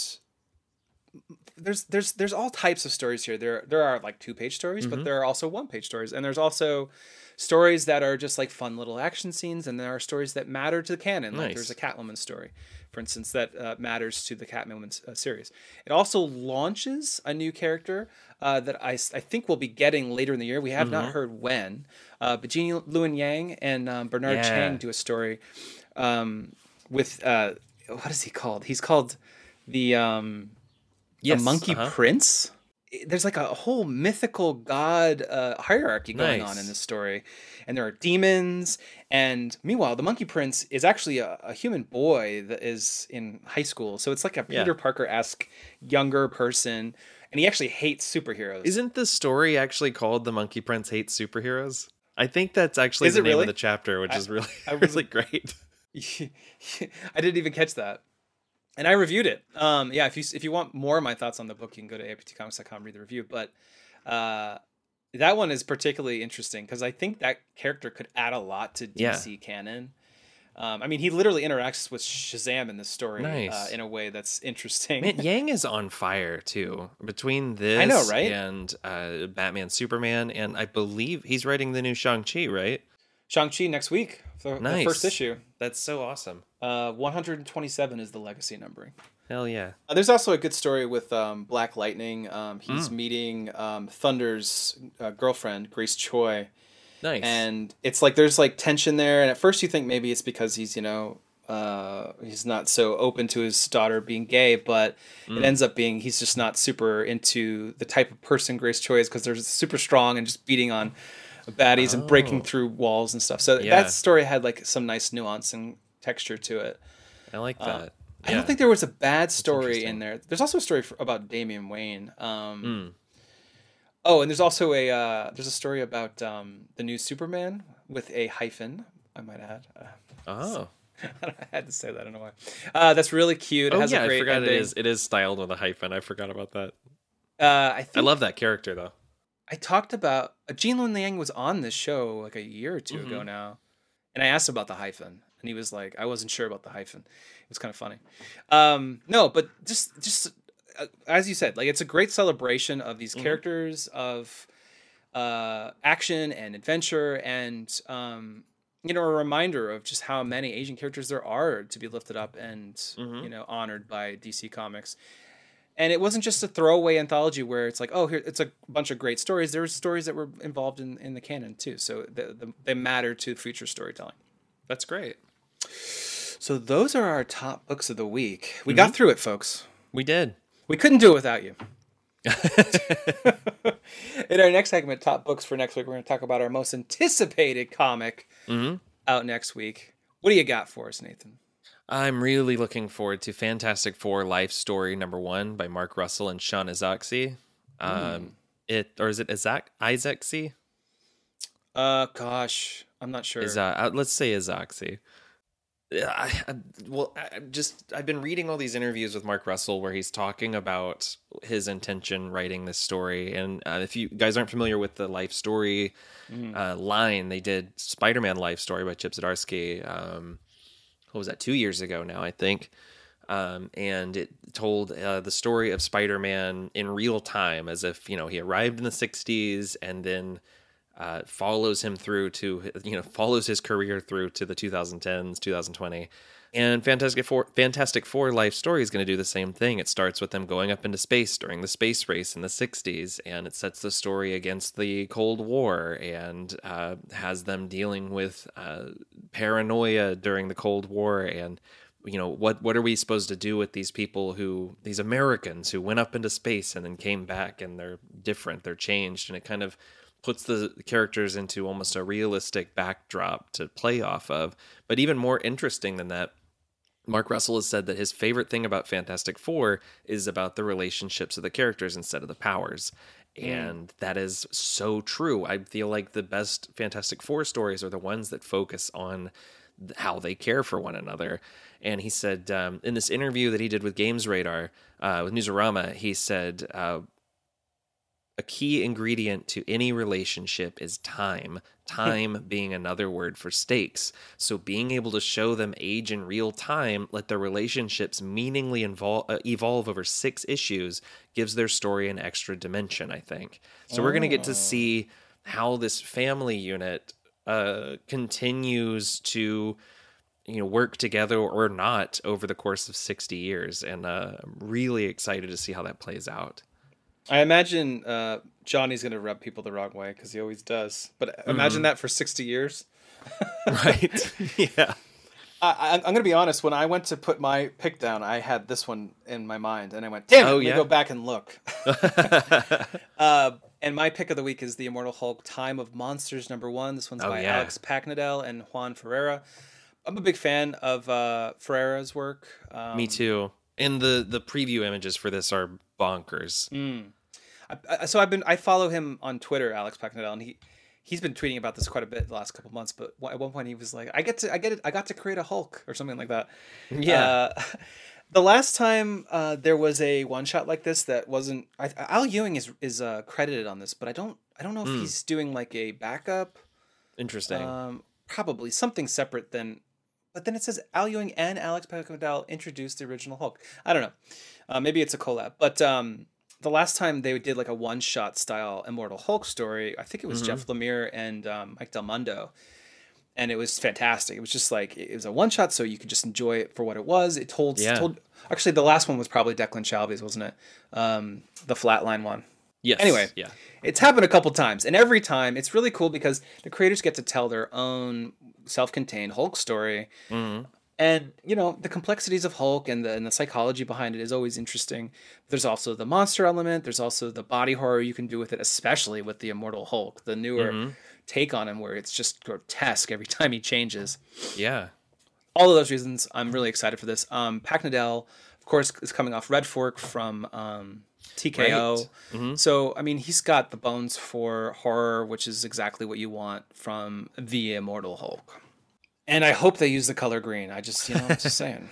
there's all types of stories here. There are like 2-page stories, but there are also 1-page stories, and there's also stories that are just like fun little action scenes, and there are stories that matter to the canon. Nice. Like there's a Catwoman story, for instance, that matters to the Catwoman series. It also launches a new character that I think we'll be getting later in the year. We have not heard when, but Jeannie Luen Yang and Bernard Chang do a story with what is he called? He's called the Monkey Prince. There's like a whole mythical god hierarchy going on in this story. And there are demons. And meanwhile, the Monkey Prince is actually a human boy that is in high school. So it's like a Peter Parker-esque younger person. And he actually hates superheroes. Isn't the story actually called The Monkey Prince Hates Superheroes? I think that's actually the name of the chapter, which is really great. I didn't even catch that. And I reviewed it. If you want more of my thoughts on the book, you can go to AIPTcomics.com, read the review. But that one is particularly interesting because I think that character could add a lot to DC canon. I mean, he literally interacts with Shazam in this story in a way that's interesting. Man, Yang is on fire, too. Between this and Batman, Superman, and I believe he's writing the new Shang-Chi, right? Shang-Chi next week, the first issue. That's so awesome. 127 is the legacy numbering. Hell yeah. There's also a good story with Black Lightning. He's meeting Thunder's girlfriend, Grace Choi. Nice. And it's like there's like tension there. And at first you think maybe it's because he's, he's not so open to his daughter being gay. But it ends up being he's just not super into the type of person Grace Choi is because they're super strong and just beating on baddies and breaking through walls and stuff. So that story had like some nice nuance and texture to it. I like that. I don't think there was a bad story in there. There's also a story about Damian Wayne. And there's also a story about the new Superman with a hyphen, I might add. I had to say that. I don't know why. That's really cute. It has a great I forgot ending. It is styled with a hyphen. I forgot about that. I love that character though. I talked about Jean Luen Yang was on this show like a year or two ago now, and I asked about the hyphen, and he was like, "I wasn't sure about the hyphen." It was kind of funny. No, but just as you said, like it's a great celebration of these characters of action and adventure, and a reminder of just how many Asian characters there are to be lifted up and honored by DC Comics. And it wasn't just a throwaway anthology where it's like, oh, here it's a bunch of great stories. There were stories that were involved in the canon too, so they matter to future storytelling. That's great. So those are our top books of the week. We got through it, folks. We did. We couldn't do it without you. In our next segment, top books for next week, we're going to talk about our most anticipated comic out next week. What do you got for us, Nathan? I'm really looking forward to Fantastic Four Life Story #1 by Mark Russell and Sean Isaacsy. Is it Isaacsy? Gosh, I'm not sure. Let's say Isaacsy. I've been reading all these interviews with Mark Russell where he's talking about his intention writing this story. And if you guys aren't familiar with the Life Story line, they did Spider-Man Life Story by Chip Zdarsky. What was that, 2 years ago now, I think. And it told the story of Spider-Man in real time, as if, he arrived in the 60s and then follows him through to, follows his career through to the 2010s, 2020. And Fantastic Four Life Story is going to do the same thing. It starts with them going up into space during the space race in the 60s, and it sets the story against the Cold War and has them dealing with paranoia during the Cold War and, what are we supposed to do with these people these Americans who went up into space and then came back and they're different, they're changed, and it kind of puts the characters into almost a realistic backdrop to play off of. But even more interesting than that, Mark Russell has said that his favorite thing about Fantastic Four is about the relationships of the characters instead of the powers. And that is so true. I feel like the best Fantastic Four stories are the ones that focus on how they care for one another. And he said, in this interview that he did with Games Radar, with Newsarama, he said, a key ingredient to any relationship is time. Time being another word for stakes. So being able to show them age in real time, let their relationships meaningfully evolve over 6 issues, gives their story an extra dimension, I think. So we're going to get to see how this family unit continues to, work together or not over the course of 60 years. And I'm really excited to see how that plays out. I imagine Johnny's going to rub people the wrong way because he always does. But imagine that for 60 years. Right. Yeah. I'm going to be honest. When I went to put my pick down, I had this one in my mind. And I went, damn, let me go back and look. And my pick of the week is The Immortal Hulk, Time of Monsters, #1. This one's by Alex Pacnadel and Juan Ferreira. I'm a big fan of Ferreira's work. Me too. And the preview images for this are bonkers. I follow him on Twitter, Alex Pacnadel, and he's been tweeting about this quite a bit the last couple of months. But at one point he was like, I got to create a Hulk or something like that. Yeah. The last time there was a one shot like this that wasn't, Al Ewing is credited on this, but I don't know if he's doing like a backup. Interesting. Probably something separate than. But then it says Al Ewing and Alex Pacnadel introduced the original Hulk. I don't know. Maybe it's a collab. But the last time they did like a one-shot style Immortal Hulk story, I think it was Jeff Lemire and Mike Del Mundo. And it was fantastic. It was just like, it was a one-shot, so you could just enjoy it for what it was. It told actually, the last one was probably Declan Shalvey's, wasn't it? The Flatline one. Yes. Anyway, it's happened a couple times. And every time, it's really cool because the creators get to tell their own self-contained Hulk story. Mm-hmm. And, the complexities of Hulk and the psychology behind it is always interesting. There's also the monster element. There's also the body horror you can do with it, especially with the Immortal Hulk, the newer take on him where it's just grotesque every time he changes. Yeah. All of those reasons, I'm really excited for this. Pacnadel, of course, is coming off Red Fork from TKO. Right. Mm-hmm. So, he's got the bones for horror, which is exactly what you want from the Immortal Hulk. And I hope they use the color green. I just, I'm just saying.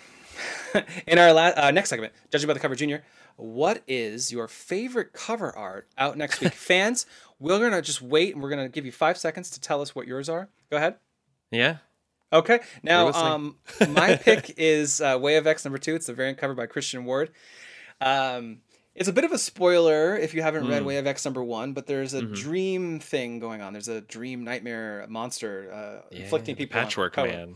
In our next segment, Judging by the Cover, Junior, what is your favorite cover art out next week? Fans, we're going to just wait, and we're going to give you 5 seconds to tell us what yours are. Go ahead. Yeah. Okay. Now, my pick is Way of X #2. It's the variant cover by Christian Ward. It's a bit of a spoiler if you haven't read Way of X #1, but there's a dream thing going on. There's a dream nightmare monster inflicting people. Patchwork Man.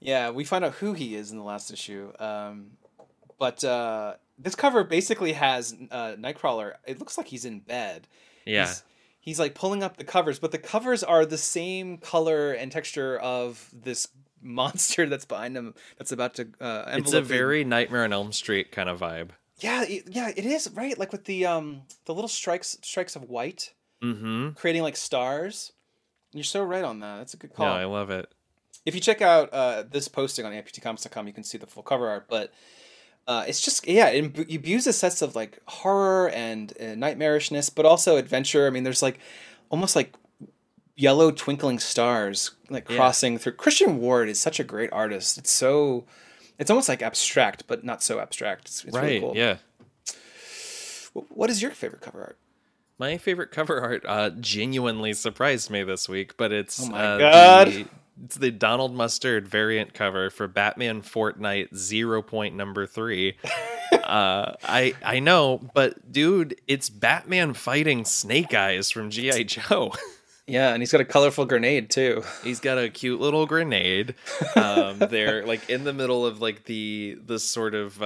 Yeah, we find out who he is in the last issue. But this cover basically has Nightcrawler. It looks like he's in bed. Yeah. He's like pulling up the covers, but the covers are the same color and texture of this monster that's behind him that's about to envelope. It's a very Nightmare on Elm Street kind of vibe. Yeah, it is, right? Like with the little strikes of white, creating like stars. You're so right on that. That's a good call. No, I love it. If you check out this posting on AIPTcomics.com, you can see the full cover art. But it's just, it abuses sets of like horror and nightmarishness, but also adventure. There's like almost like yellow twinkling stars like crossing through. Christian Ward is such a great artist. It's so... It's almost like abstract, but not so abstract. It's right, really cool. Yeah. What is your favorite cover art? My favorite cover art genuinely surprised me this week, but it's God. It's the Donald Mustard variant cover for Batman Fortnite 0.3. I know, but dude, it's Batman fighting Snake Eyes from G.I. Joe. Yeah, and he's got a colorful grenade, too. He's got a cute little grenade. They're, like, in the middle of, like, the sort of,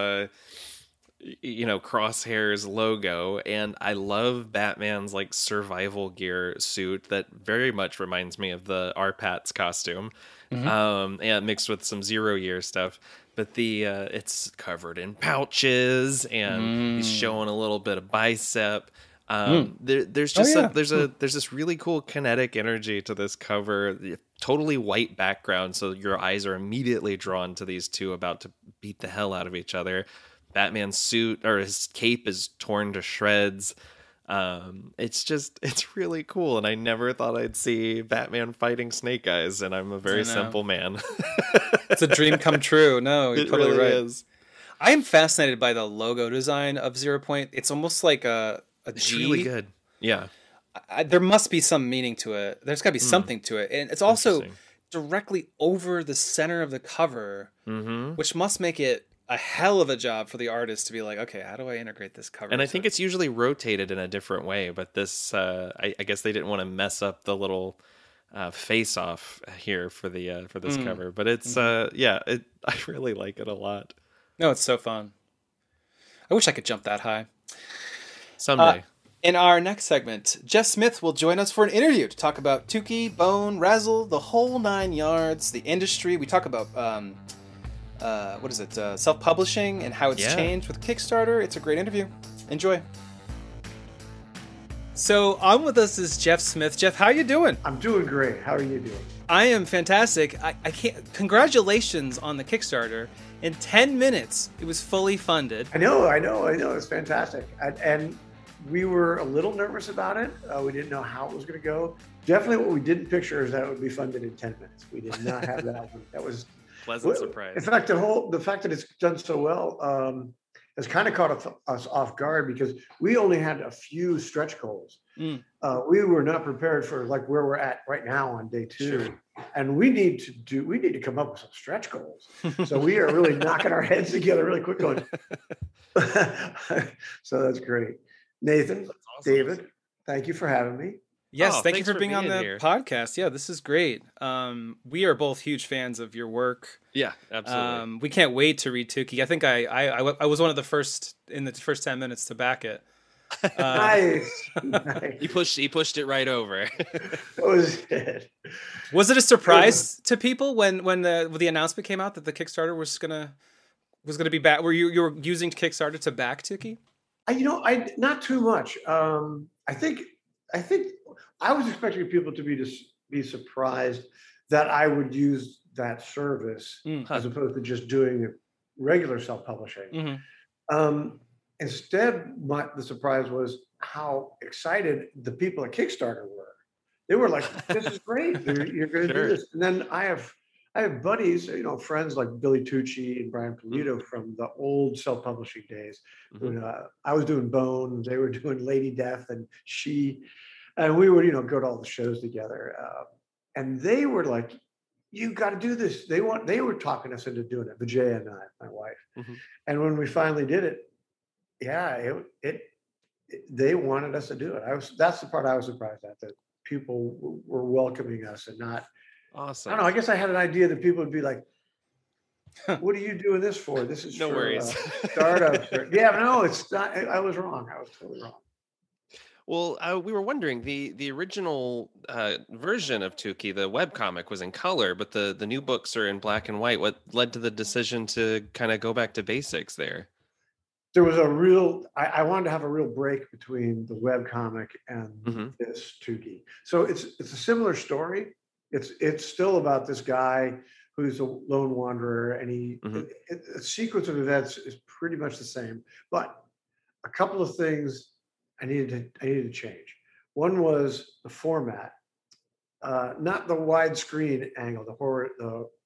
Crosshairs logo. And I love Batman's, like, survival gear suit that very much reminds me of the RPAT's costume. Mixed with some zero-year stuff. But it's covered in pouches, and he's showing a little bit of bicep. There's this really cool kinetic energy to this cover, totally white background, so your eyes are immediately drawn to these two about to beat the hell out of each other. Batman's suit or his cape is torn to shreds. It's really cool, and I never thought I'd see Batman fighting Snake Eyes, and I'm a very simple man. It's a dream come true. No, you're totally right. It really is. I am fascinated by the logo design of Zero Point. It's almost like a G. It's really good. Yeah. There must be some meaning to it. There's got to be something to it. And it's also directly over the center of the cover, which must make it a hell of a job for the artist to be like, okay, how do I integrate this cover? And I think it's usually rotated in a different way, but this, I guess they didn't want to mess up the little face off here for this cover, but it's, I really like it a lot. No, it's so fun. I wish I could jump that high. Someday. In our next segment, Jeff Smith will join us for an interview to talk about Tukey, Bone, Razzle, the whole nine yards, the industry. We talk about, self-publishing and how it's changed with Kickstarter. It's a great interview. Enjoy. So on with us is Jeff Smith. Jeff, how you doing? I'm doing great. How are you doing? I am fantastic. I can't. Congratulations on the Kickstarter. In 10 minutes, it was fully funded. I know. It's fantastic. And we were a little nervous about it. We didn't know how it was going to go. Definitely what we didn't picture is that it would be funded in 10 minutes. We did not have that. That was a pleasant surprise. In fact, the fact that it's done so well has kind of caught us off guard because we only had a few stretch goals. We were not prepared for like where we're at right now on day two. Sure. And we need to come up with some stretch goals. So we are really knocking our heads together really quick going. So that's great. Nathan, awesome. David, thank you for having me. Yes, thank you for being on the podcast. Yeah, this is great. We are both huge fans of your work. Yeah, absolutely. We can't wait to read Tukey. I think I was one of the first in the first 10 minutes to back it. Nice. He pushed it right over. Was it a surprise to people when the announcement came out that the Kickstarter was gonna be back? Were you were using Kickstarter to back Tukey? I not too much. I think I was expecting people to be surprised that I would use that service as opposed to just doing regular self-publishing. Instead, the surprise was how excited the people at Kickstarter were. They were like, "This is great! You're going to do this." And then I have buddies, friends like Billy Tucci and Brian Polito from the old self-publishing days. When I was doing Bone, they were doing Lady Death and She, and we would, go to all the shows together. And they were like, "You got to do this." They were talking us into doing it, Vijay and I, my wife. And when we finally did it, they wanted us to do it. That's the part I was surprised at, that people were welcoming us and not. Awesome. I don't know. I guess I had an idea that people would be like, "What are you doing this for? This is worries. Startups." It's not. I was wrong. I was totally wrong. Well, we were wondering the original version of Tukey, the webcomic, was in color, but the new books are in black and white. What led to the decision to kind of go back to basics there? There was I wanted to have a real break between the webcomic and this Tukey. So it's a similar story. It's still about this guy who's a lone wanderer, and he a sequence of events is pretty much the same. But a couple of things I needed to change. One was the format, not the widescreen angle, the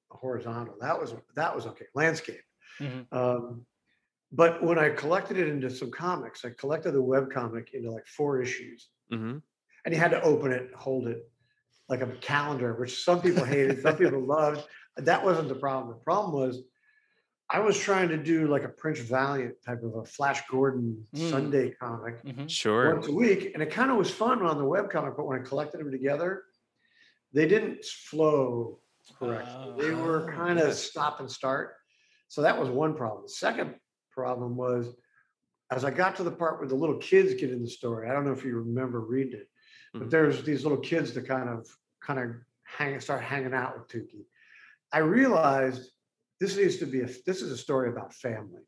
horizontal. That was okay. Landscape. But when I collected it into some comics, I collected the webcomic into like 4 issues, and you had to open it, hold it. Like a calendar, which some people hated, some people loved. That wasn't the problem. The problem was I was trying to do like a Prince Valiant type of a Flash Gordon Sunday comic once a week. And it kind of was fun on the webcomic, but when I collected them together, they didn't flow correctly. They were kind of stop and start. So that was one problem. The second problem was as I got to the part where the little kids get in the story, I don't know if you remember reading it, but there's these little kids that kind of start hanging out with Tukey. I realized this is a story about family,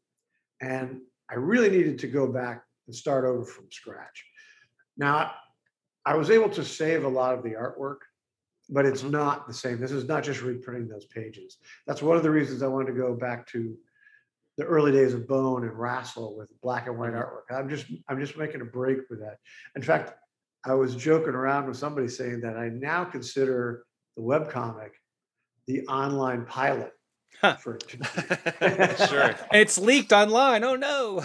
and I really needed to go back and start over from scratch. Now, I was able to save a lot of the artwork, but it's not the same. This is not just reprinting those pages. That's one of the reasons I wanted to go back to the early days of Bone and Rassel with black and white artwork. I'm just making a break with that. In fact, I was joking around with somebody saying that I now consider the webcomic the online pilot. Huh. For sure. It's leaked online. Oh no.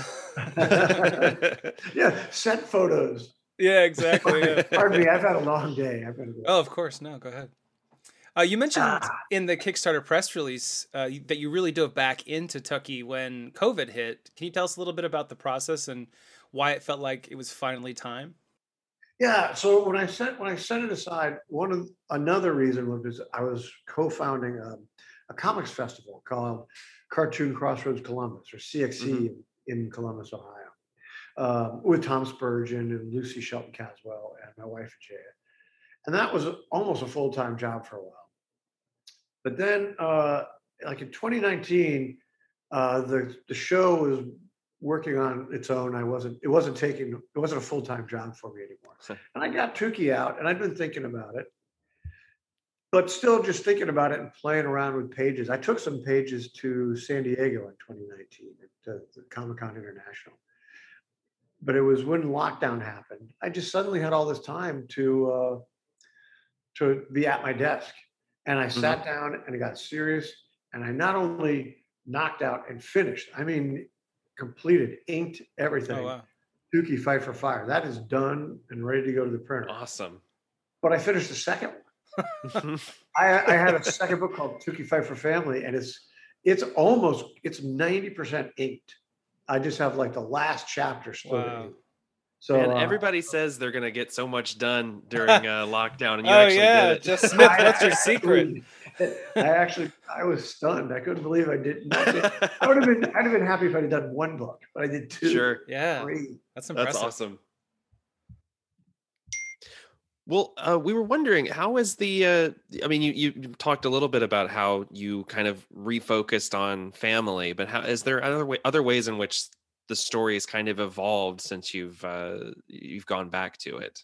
Yeah, set photos. Yeah, exactly. Yeah. Pardon me, I've had a long day. Oh, of course. No, go ahead. You mentioned in the Kickstarter press release that you really dove back into Tucky when COVID hit. Can you tell us a little bit about the process and why it felt like it was finally time? Yeah. So when I set it aside, another reason was I was co-founding a comics festival called Cartoon Crossroads Columbus, or CXC, in Columbus, Ohio, with Tom Spurgeon and Lucy Shelton Caswell and my wife Jaya. And that was almost a full-time job for a while. But then, like in 2019, the show was working on its own. It wasn't a full-time job for me anymore. And I got Tukey out, and I'd been thinking about it, but still just thinking about it and playing around with pages. I took some pages to San Diego in 2019 at the Comic-Con International. But it was when lockdown happened. I just suddenly had all this time to be at my desk. And I sat down and I got serious. And I not only knocked out and finished, I mean, completed, inked everything. Oh, wow. Tukey Fight for Fire. That is done and ready to go to the printer. Awesome. But I finished the second one. I had a second book called Tukey Fight for Family. And it's 90% inked. I just have like the last chapter still. Wow. So and everybody says they're going to get so much done during lockdown, and you did it. Jeff Smith, that's your secret. I was stunned. I couldn't believe I did nothing. I'd have been happy if I had done one book, but I did two. Sure. Yeah. Three. That's impressive. That's awesome. Well, we were wondering, how is the, you talked a little bit about how you kind of refocused on family, but how is there other ways in which the story has kind of evolved since you've gone back to it?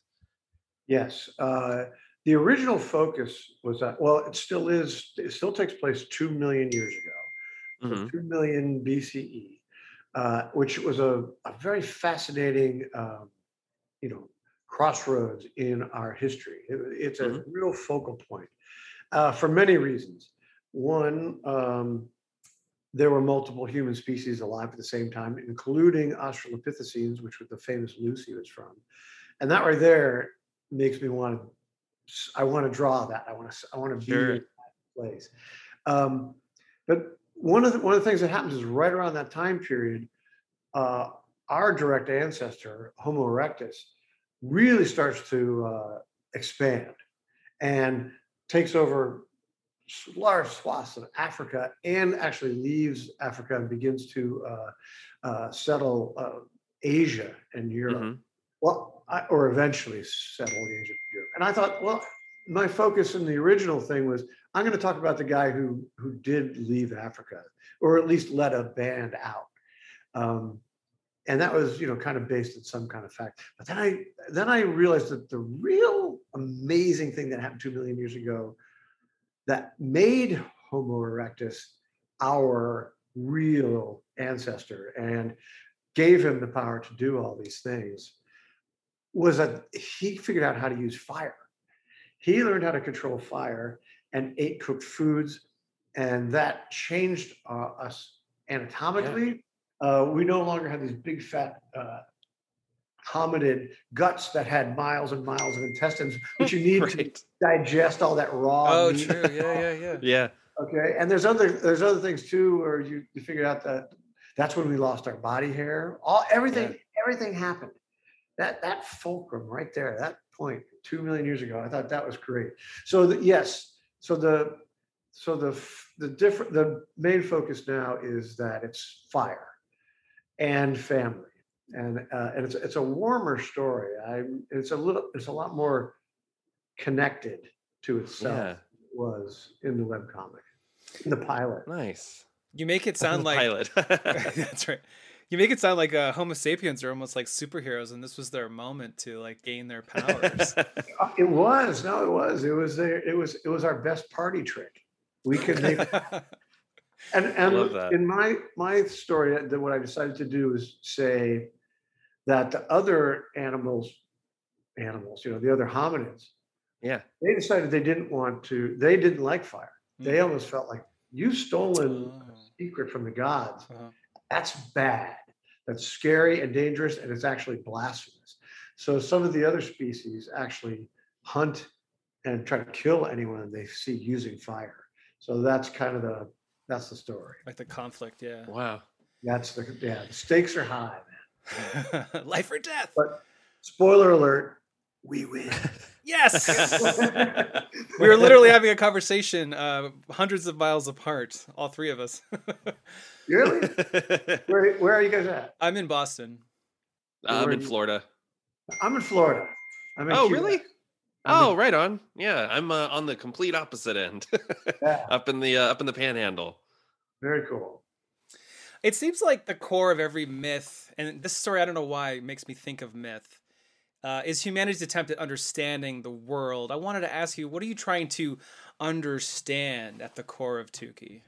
Yes. The original focus was that, well, it still takes place 2 million years ago, so 2 million BCE, which was a very fascinating, crossroads in our history. It's a real focal point for many reasons. One, there were multiple human species alive at the same time, including Australopithecines, which was the famous Lucy was from. And that right there makes me I want to draw that. I want to be in that place. But one of the things that happens is right around that time period, our direct ancestor, Homo erectus, really starts to expand and takes over large swaths of Africa, and actually leaves Africa and begins to settle Asia and Europe. Or eventually settle Asia and Europe. And I thought, well, my focus in the original thing was I'm going to talk about the guy who did leave Africa, or at least let a band out. And that was, kind of based on some kind of fact. But then I realized that the real amazing thing that happened 2 million years ago that made Homo erectus our real ancestor and gave him the power to do all these things was that he figured out how to use fire. He learned how to control fire and ate cooked foods, and that changed us anatomically. Yeah. We no longer had these big, fat, hominid guts that had miles and miles of intestines, which you need to digest all that raw. Oh, meat. True. Yeah. Okay. And there's other things too, where you figured out that that's when we lost our body hair. Everything happened. That fulcrum right there, that point 2 million years ago. I thought that was great. The main focus now is that it's fire and family, and it's a warmer story. It's a lot more connected to itself than it was in the webcomic, in the pilot. Nice. You make it sound like pilot. That's right. You make it sound like Homo sapiens are almost like superheroes, and this was their moment to like gain their powers. It was our best party trick. We could make And I love that. In my story, what I decided to do is say that the other animals, the other hominids, they decided they didn't like fire. They almost felt like, you've stolen a secret from the gods. That's bad. That's scary and dangerous, and it's actually blasphemous. So some of the other species actually hunt and try to kill anyone they see using fire. So that's kind of that's the story. Like the conflict, yeah. Wow. The stakes are high, man. Life or death. But spoiler alert, we win. Yes. We were literally having a conversation hundreds of miles apart, all three of us. Really? Where are you guys at? I'm in Boston. I'm in Florida. I'm in Florida. Cuba. Really? Right on. Yeah, I'm on the complete opposite end. Yeah. Up in the Panhandle. Very cool. It seems like the core of every myth, and this story, I don't know why, makes me think of myth, is humanity's attempt at understanding the world. I wanted to ask you, what are you trying to understand at the core of Tukey?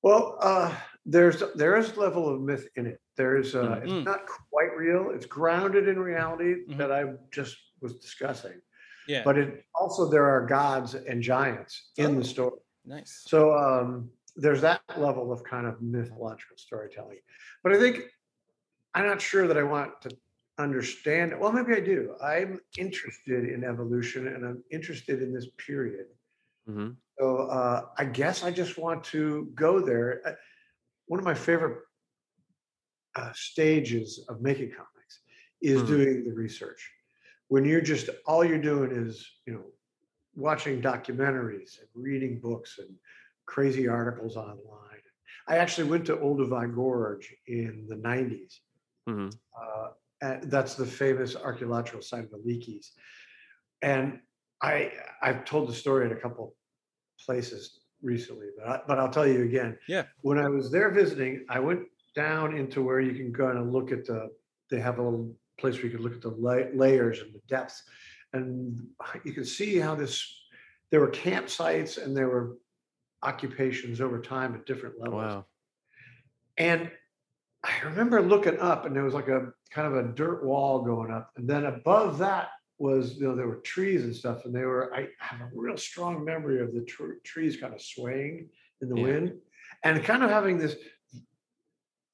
Well, there is a level of myth in it. There is it's not quite real. It's grounded in reality that I just was discussing. Yeah. But it also, there are gods and giants in the story. Nice. So there's that level of kind of mythological storytelling. But I think I'm not sure that I want to understand it. Well, maybe I do. I'm interested in evolution, and I'm interested in this period. Mm-hmm. So I guess I just want to go there. One of my favorite stages of making comics is doing the research. When you're just, all you're doing is, watching documentaries and reading books and crazy articles online. I actually went to Olduvai Gorge in the 90s. Mm-hmm. That's the famous archaeological site of the Leakeys. And I've told the story at a couple places recently, but I'll tell you again. Yeah. When I was there visiting, I went down into where you can go and look at they have a little place where you can look at the layers and the depths, and you can see how there were campsites and there were occupations over time at different levels. Wow. And I remember looking up, and there was like a kind of a dirt wall going up, and then above that was, there were trees and stuff, and I have a real strong memory of the trees kind of swaying in the wind, and kind of having this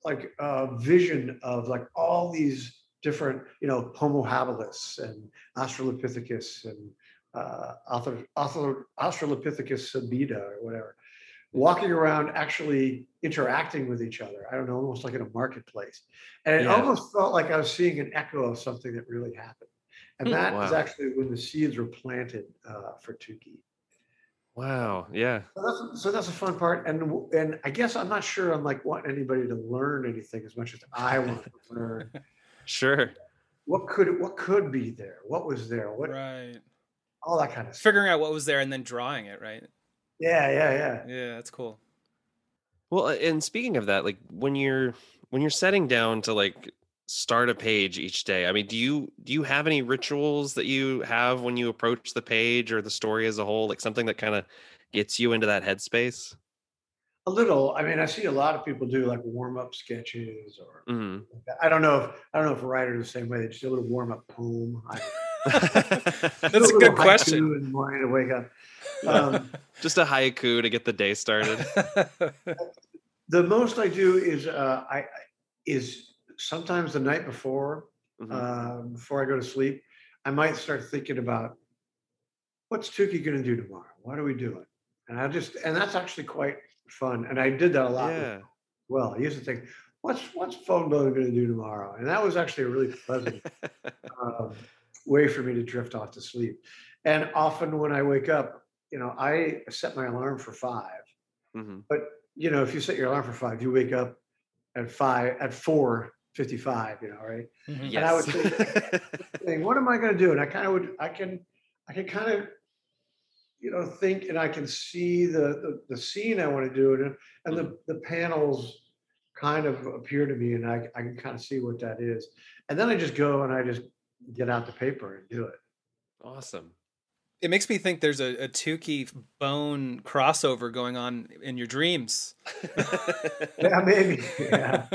like vision of like all these different, Homo habilis and Australopithecus and Australopithecus subida or whatever, walking around actually interacting with each other. I don't know, almost like in a marketplace. And it almost felt like I was seeing an echo of something that really happened. And that is actually when the seeds were planted for Tukey. Wow. Yeah. So that's a fun part. And I guess I'm not sure I'm like wanting anybody to learn anything as much as I want to learn. Sure. What could be there? What was there? Right. All that kind of stuff. Figuring out what was there and then drawing it, right? Yeah. Yeah, that's cool. Well, and speaking of that, like when you're setting down to like start a page each day, I mean, do you have any rituals that you have when you approach the page or the story as a whole, like something that kind of gets you into that headspace? A little. I mean, I see a lot of people do like warm-up sketches or I don't know if writers are the same way. They just do a little warm-up poem. That's a good question. In the morning to wake up. Just a haiku to get the day started. The most I do is sometimes the night before I go to sleep, I might start thinking about what's Tukey going to do tomorrow? Why do we do it? And that's actually quite fun. And I did that a lot. Yeah. Well, I used to think, what's Phone Bone going to do tomorrow? And that was actually a really pleasant way for me to drift off to sleep. And often when I wake up, I set my alarm for 5. Mm-hmm. But, if you set your alarm for 5, you wake up at 4:55, right? Mm-hmm. Yes. And I would think, what am I going to do? And I can think, and I can see the scene I want to do, and the panels kind of appear to me, and I can kind of see what that is. And then I just go and I just get out the paper and do it. Awesome. It makes me think there's a Tukey Bone crossover going on in your dreams. Yeah, maybe. Yeah.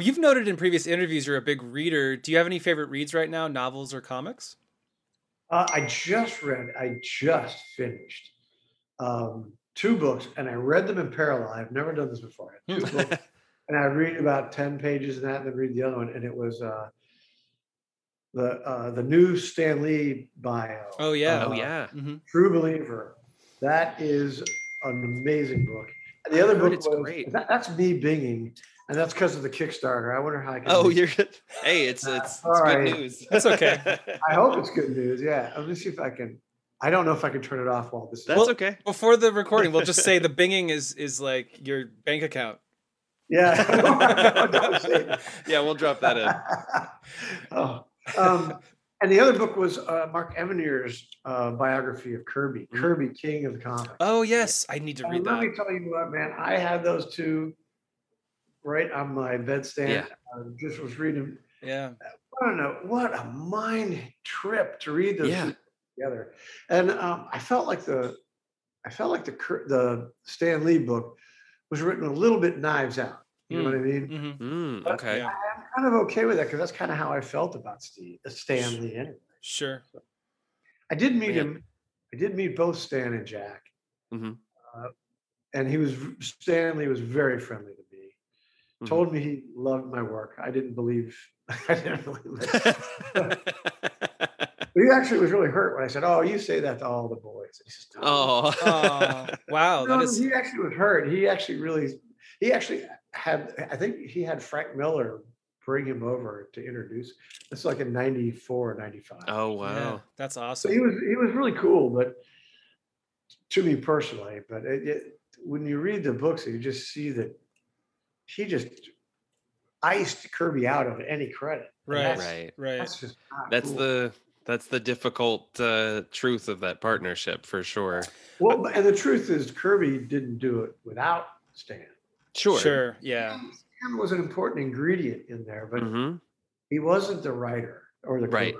You've noted in previous interviews you're a big reader. Do you have any favorite reads right now, novels or comics? I just finished 2 books, and I read them in parallel. I've never done this before. I had 2 books, and I read about 10 pages of that, and then read the other one, and it was the new Stan Lee bio. Oh yeah, mm-hmm. True Believer. That is an amazing book. And the other book was great. That's me binging. And that's because of the Kickstarter. I wonder how I can. Oh, hey, it's good news. That's okay. I hope it's good news. Yeah. Let me see if I can. I don't know if I can turn it off while this is. That's okay. Before the recording, we'll just say the binging is like your bank account. Yeah. Don't yeah, we'll drop that in. And the other book was Mark Evanier's biography of Kirby. Mm-hmm. Kirby, King of the Comics. Oh, yes. I need to read that. Let me tell you what, man. I had those two right on my bedstand. Yeah. I just was reading them. Yeah. I don't know. What a mind trip to read those two together. And I felt like the Stan Lee book was written a little bit knives out. You know what I mean? Mm-hmm. Mm, okay. I'm kind of okay with that because that's kind of how I felt about Stan Lee anyway. Sure. So I did meet him. I did meet both Stan and Jack. Mm-hmm. And Stan Lee was very friendly to me. Mm-hmm. Told me he loved my work. I didn't really believe it. But he actually was really hurt when I said, "Oh, you say that to all the boys." He says, "Oh, wow!" No, he actually was hurt. He actually had. I think he had Frank Miller bring him over to introduce. It's like in '94, '95. Oh wow, yeah, that's awesome. So he was really cool, but to me personally. But when you read the books, you just see that. He just iced Kirby out of any credit. Right, right. That's the difficult truth of that partnership for sure. Well, and the truth is Kirby didn't do it without Stan. Sure, yeah. Stan was an important ingredient in there, but he wasn't the writer or the cover.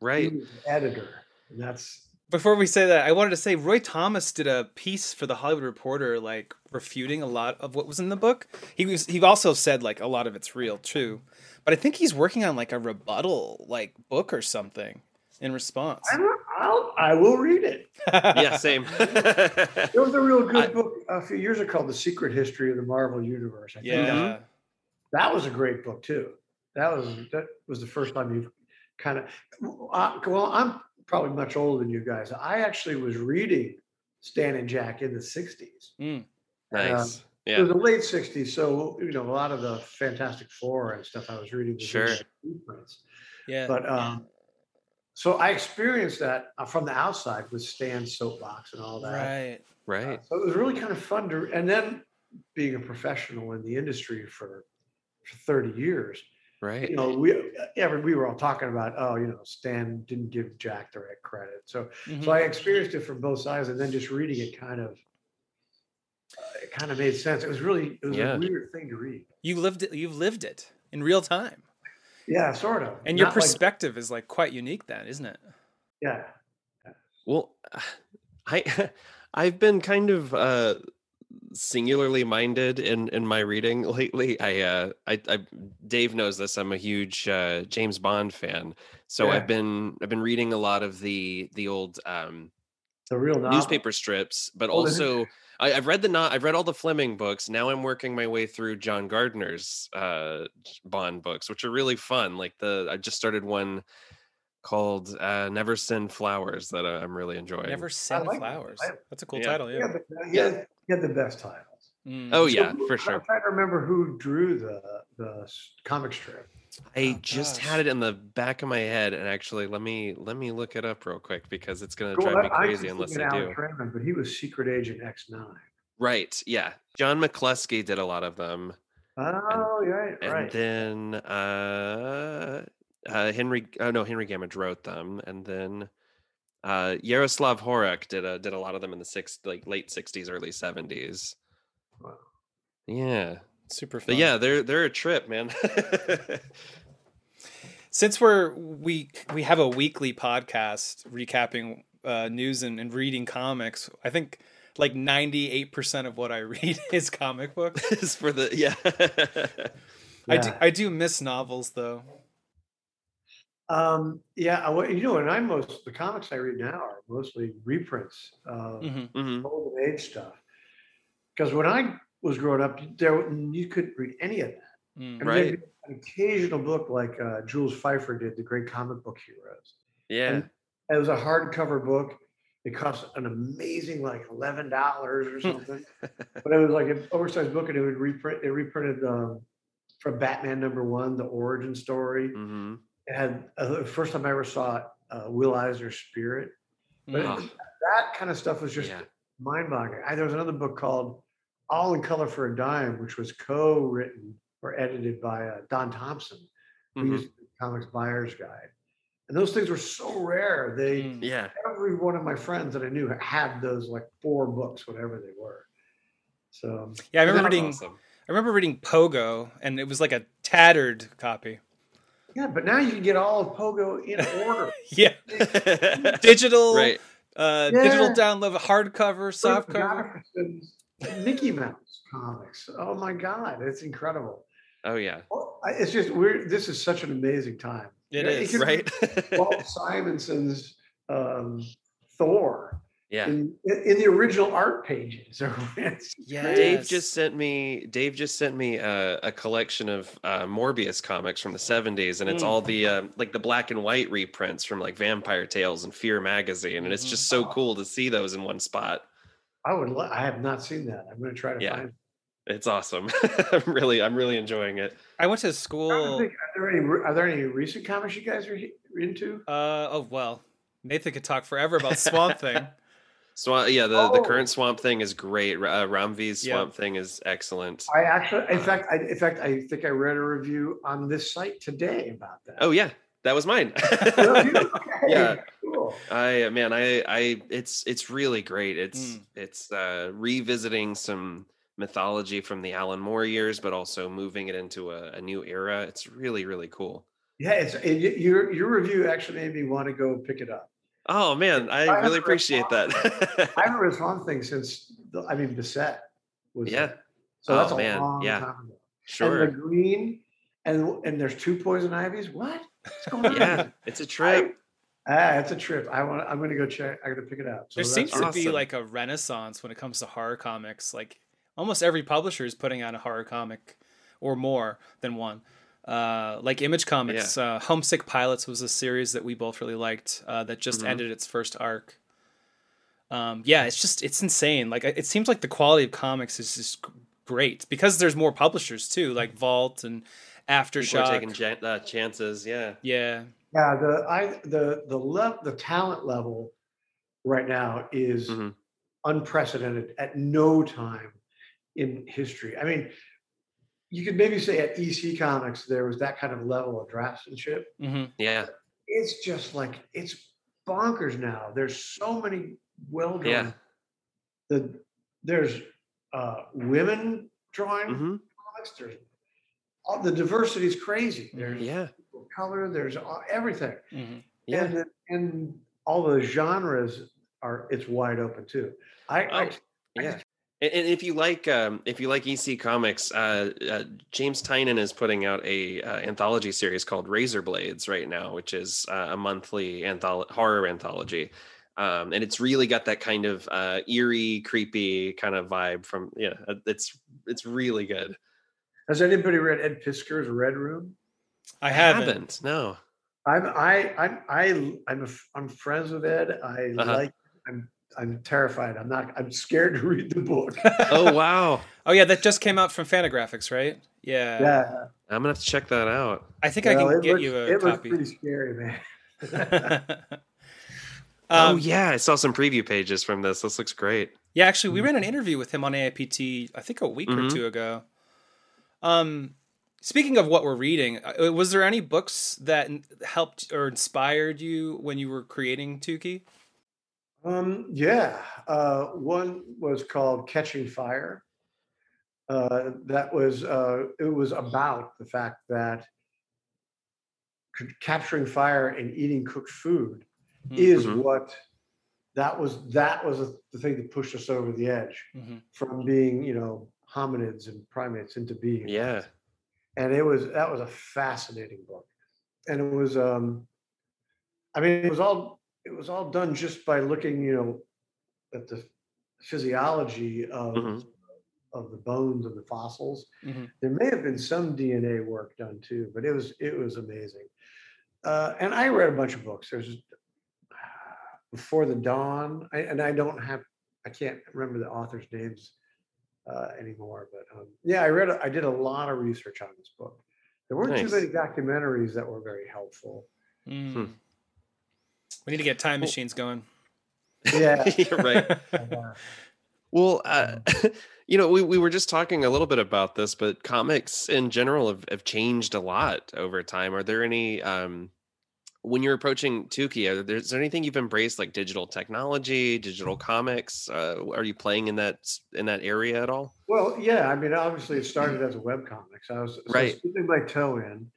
Right. He was the editor, and that's. Before we say that, I wanted to say Roy Thomas did a piece for The Hollywood Reporter, like refuting a lot of what was in the book. He also said like a lot of it's real too, but I think he's working on like a rebuttal like book or something in response. I will read it. Yeah, same. There was a real good book a few years ago called The Secret History of the Marvel Universe. I think that was a great book too. That was the first time you kind of I'm probably much older than you guys. I actually was reading Stan and Jack in the 60s. Mm. Nice. Yeah. It was the late 60s. So, you know, a lot of the Fantastic Four and stuff I was reading was reprints. Yeah. But so I experienced that from the outside with Stan's soapbox and all that. Right. So it was really kind of fun and then being a professional in the industry for 30 years. Right. You know, we were all talking about, Stan didn't give Jack the right credit. So, so I experienced it from both sides, and then just reading it kind of made sense. It was a weird thing to read. You've lived it in real time. Yeah, sort of. And your perspective is like quite unique then, isn't it? Yeah. Well, I've been kind of singularly minded in my reading lately. I Dave knows this. I'm a huge James Bond fan, so I've been reading a lot of the old the real novel. Newspaper strips, but also I've read all the Fleming books. Now I'm working my way through John Gardner's Bond books, which are really fun. Like I just started one called Never Send Flowers that I'm really enjoying. Never Send Flowers. That's a cool title. Yeah, but he had the best titles. Mm. Oh yeah, for sure. I'm trying to remember who drew the comic strip. I had it in the back of my head, and actually, let me look it up real quick because it's going to drive me crazy unless I do. Raymond, but he was Secret Agent X9. Right. Yeah. John McCluskey did a lot of them. Oh yeah. Right. And then. Henry Gamage wrote them, and then Yaroslav Horek did a lot of them in the late 60s, early 70s. Wow. Yeah, super fun. But yeah, they're a trip, man. since we have a weekly podcast recapping news and reading comics, I think like 98% of what I read is comic books. Is for the I do miss novels though. You know, and the comics I read now are mostly reprints of old age stuff. Because when I was growing up, you couldn't read any of that. I mean, right. An occasional book like Jules Pfeiffer did, The Great Comic Book Heroes. Yeah. And it was a hardcover book. It cost an amazing like $11 or something. But it was like an oversized book, and it reprinted from Batman #1, the origin story. Mm-hmm. It had the first time I ever saw Will Eisner's Spirit. But that kind of stuff was just mind-boggling. There was another book called All in Color for a Dime, which was co-written or edited by Don Thompson, who used to be the Comics Buyer's Guide. And those things were so rare. Every one of my friends that I knew had those like 4 books, whatever they were. So yeah, I remember reading Pogo, and it was like a tattered copy. Yeah, but now you can get all of Pogo in order. Digital, right. Digital download, hardcover, softcover. Mickey Mouse comics. Oh my God, it's incredible. Oh yeah. Well, it's just weird. This is such an amazing time. It is, right? Walt Simonson's Thor. Yeah. In the original art pages. Yes. Dave just sent me a collection of Morbius comics from the 70s, and it's all the like the black and white reprints from like Vampire Tales and Fear magazine, and it's just so cool to see those in one spot. I have not seen that. I'm going to try to find it. It's awesome. I'm really enjoying it. I went to school. Are there any recent comics you guys are into? Nathan could talk forever about Swamp Thing. The current Swamp Thing is great. Ramvi's Swamp Thing is excellent. I actually, in fact, I think I read a review on this site today about that. Oh yeah, that was mine. Okay. Yeah, cool. It's really great. It's revisiting some mythology from the Alan Moore years, but also moving it into a new era. It's really, really cool. Yeah, your review actually made me want to go pick it up. Oh man, I really appreciate that. I haven't read Swamp Thing since Bissett was there. So that's a long time ago. Sure. And the green and there's 2 poison ivies. What? What's going on? Yeah, it's a trip. It's a trip. I'm going to go check. I got to pick it up. So there seems to be like a renaissance when it comes to horror comics. Like almost every publisher is putting out a horror comic or more than one. Like Image Comics, Homesick Pilots was a series that we both really liked that just ended its first arc. It's insane. Like it seems like the quality of comics is just great because there's more publishers too, like Vault and Aftershock. People are taking chances, yeah. The talent level right now is unprecedented. At no time in history, you could maybe say at DC Comics, there was that kind of level of draftsmanship. Mm-hmm. Yeah. It's just like, it's bonkers now. There's so many well-drawn. Yeah. There's women drawing comics. There's, the diversity is crazy. There's color, there's everything. Mm-hmm. Yeah. And all the genres it's wide open too. And if you like EC Comics, James Tynion is putting out a anthology series called Razor Blades right now, which is a monthly horror anthology, and it's really got that kind of eerie, creepy kind of vibe from it's really good. Has anybody read Ed Piskor's Red Room? I haven't. No, I'm friends with Ed. I'm terrified. I'm scared to read the book. Oh, wow. Oh, yeah. That just came out from Fantagraphics, right? Yeah. Yeah. I'm going to have to check that out. I think I can get you a copy. It looks pretty scary, man. I saw some preview pages from this. This looks great. Yeah, actually, we ran an interview with him on AIPT, I think a week or two ago. Speaking of what we're reading, was there any books that helped or inspired you when you were creating Tukey? One was called Catching Fire. That was it was about the fact that capturing fire and eating cooked food is what that was the thing that pushed us over the edge from being, you know, hominids and primates into being. Yeah. And that was a fascinating book. And it was, I mean, it was all done just by looking, you know, at the physiology of the bones and the fossils. There may have been some DNA work done too, but it was amazing. And I read a bunch of books. There's Before the Dawn, I can't remember the authors' names anymore, but yeah, I did a lot of research on this book. There weren't too many documentaries that were very helpful. We need to get time machines going. Yeah. You're right. Well, you know, we were just talking a little bit about this, but comics in general have changed a lot over time. Are there any, when you're approaching Tukey, is there anything you've embraced, like digital technology, digital comics? Are you playing in that area at all? Well, yeah. I mean, obviously it started as a web comics. I was sticking my toe in.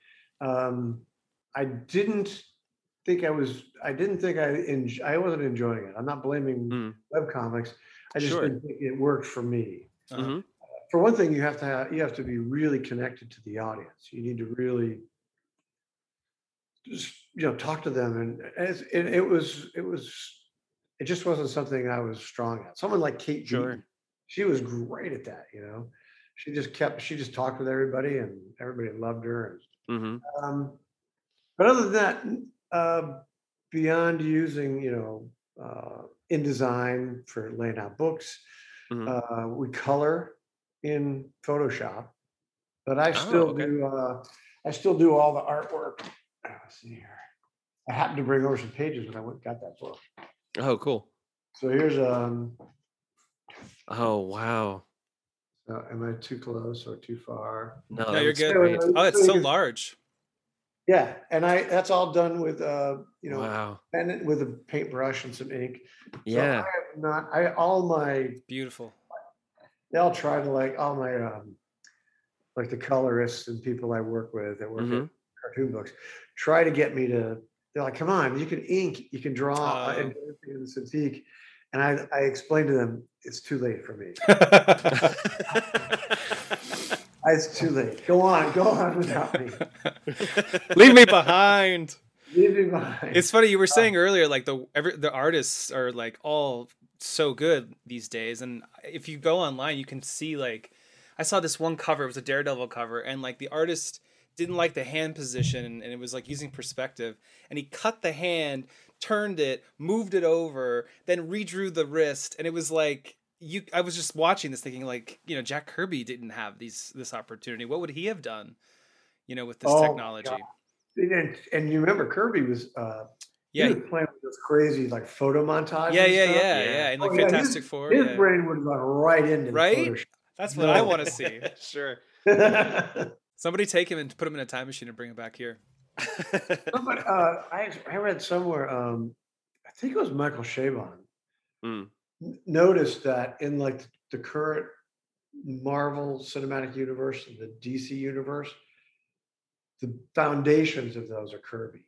I wasn't enjoying it. I'm not blaming webcomics. I just didn't think it worked for me. For one thing, you have to be really connected to the audience. You need to really just, you know, talk to them. And it just wasn't something I was strong at. Someone like Kate Jordan, she was great at that, you know. She just talked with everybody and everybody loved her. And, but other than that, beyond using, you know, InDesign for laying out books, we color in Photoshop, but I still do all the artwork. Let's see here. I happened to bring over some pages when I went and got that book. Oh, cool. So here's oh, wow. Am I too close or too far? No, you're good. Oh, it's so large. Yeah, and that's all done with you know, and with a paintbrush and some ink. Yeah, so beautiful. They all try to, like, all my like the colorists and people I work with that work at cartoon books try to get me to. They're like, "Come on, you can ink, you can draw, and it's antique." And I explained to them, "It's too late for me." It's too late. Go on without me. Leave me behind. It's funny, you were saying earlier, like the artists are like all so good these days, and if you go online, you can see, like, I saw this one cover. It was a Daredevil cover, and like the artist didn't like the hand position, and it was like using perspective, and he cut the hand, turned it, moved it over, then redrew the wrist, and it was like. I was just watching this thinking, like, you know, Jack Kirby didn't have this opportunity. What would he have done, you know, with this technology? And you remember Kirby was he was playing with those crazy, like, photo montages. Yeah. And like Fantastic Four. His brain would run right into Photoshop. That's what I want to see. Sure. Somebody take him and put him in a time machine and bring him back here. But I read somewhere, I think it was Michael Chabon. Noticed that in, like, the current Marvel Cinematic Universe and the DC Universe, the foundations of those are Kirby.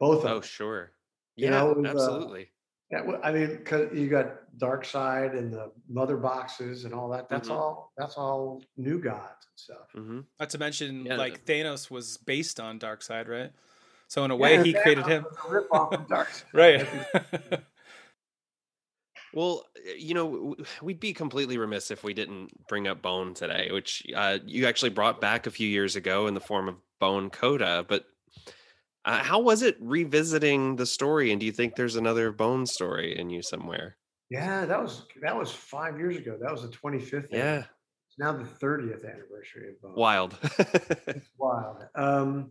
Both of them. Oh, sure. Yeah, absolutely. I mean, because you got Darkseid and the mother boxes and all that. That's all new gods and stuff. Not to mention, like, Thanos was based on Darkseid, right? So in a way, he Thanos created him. Was a rip-off of Darkseid. Right. Well, you know, we'd be completely remiss if we didn't bring up Bone today, which you actually brought back a few years ago in the form of Bone Coda. But how was it revisiting the story? And do you think there's another Bone story in you somewhere? Yeah, that was 5 years ago. That was the 25th. Yeah. It's now the 30th anniversary of Bone. Wild. It's wild.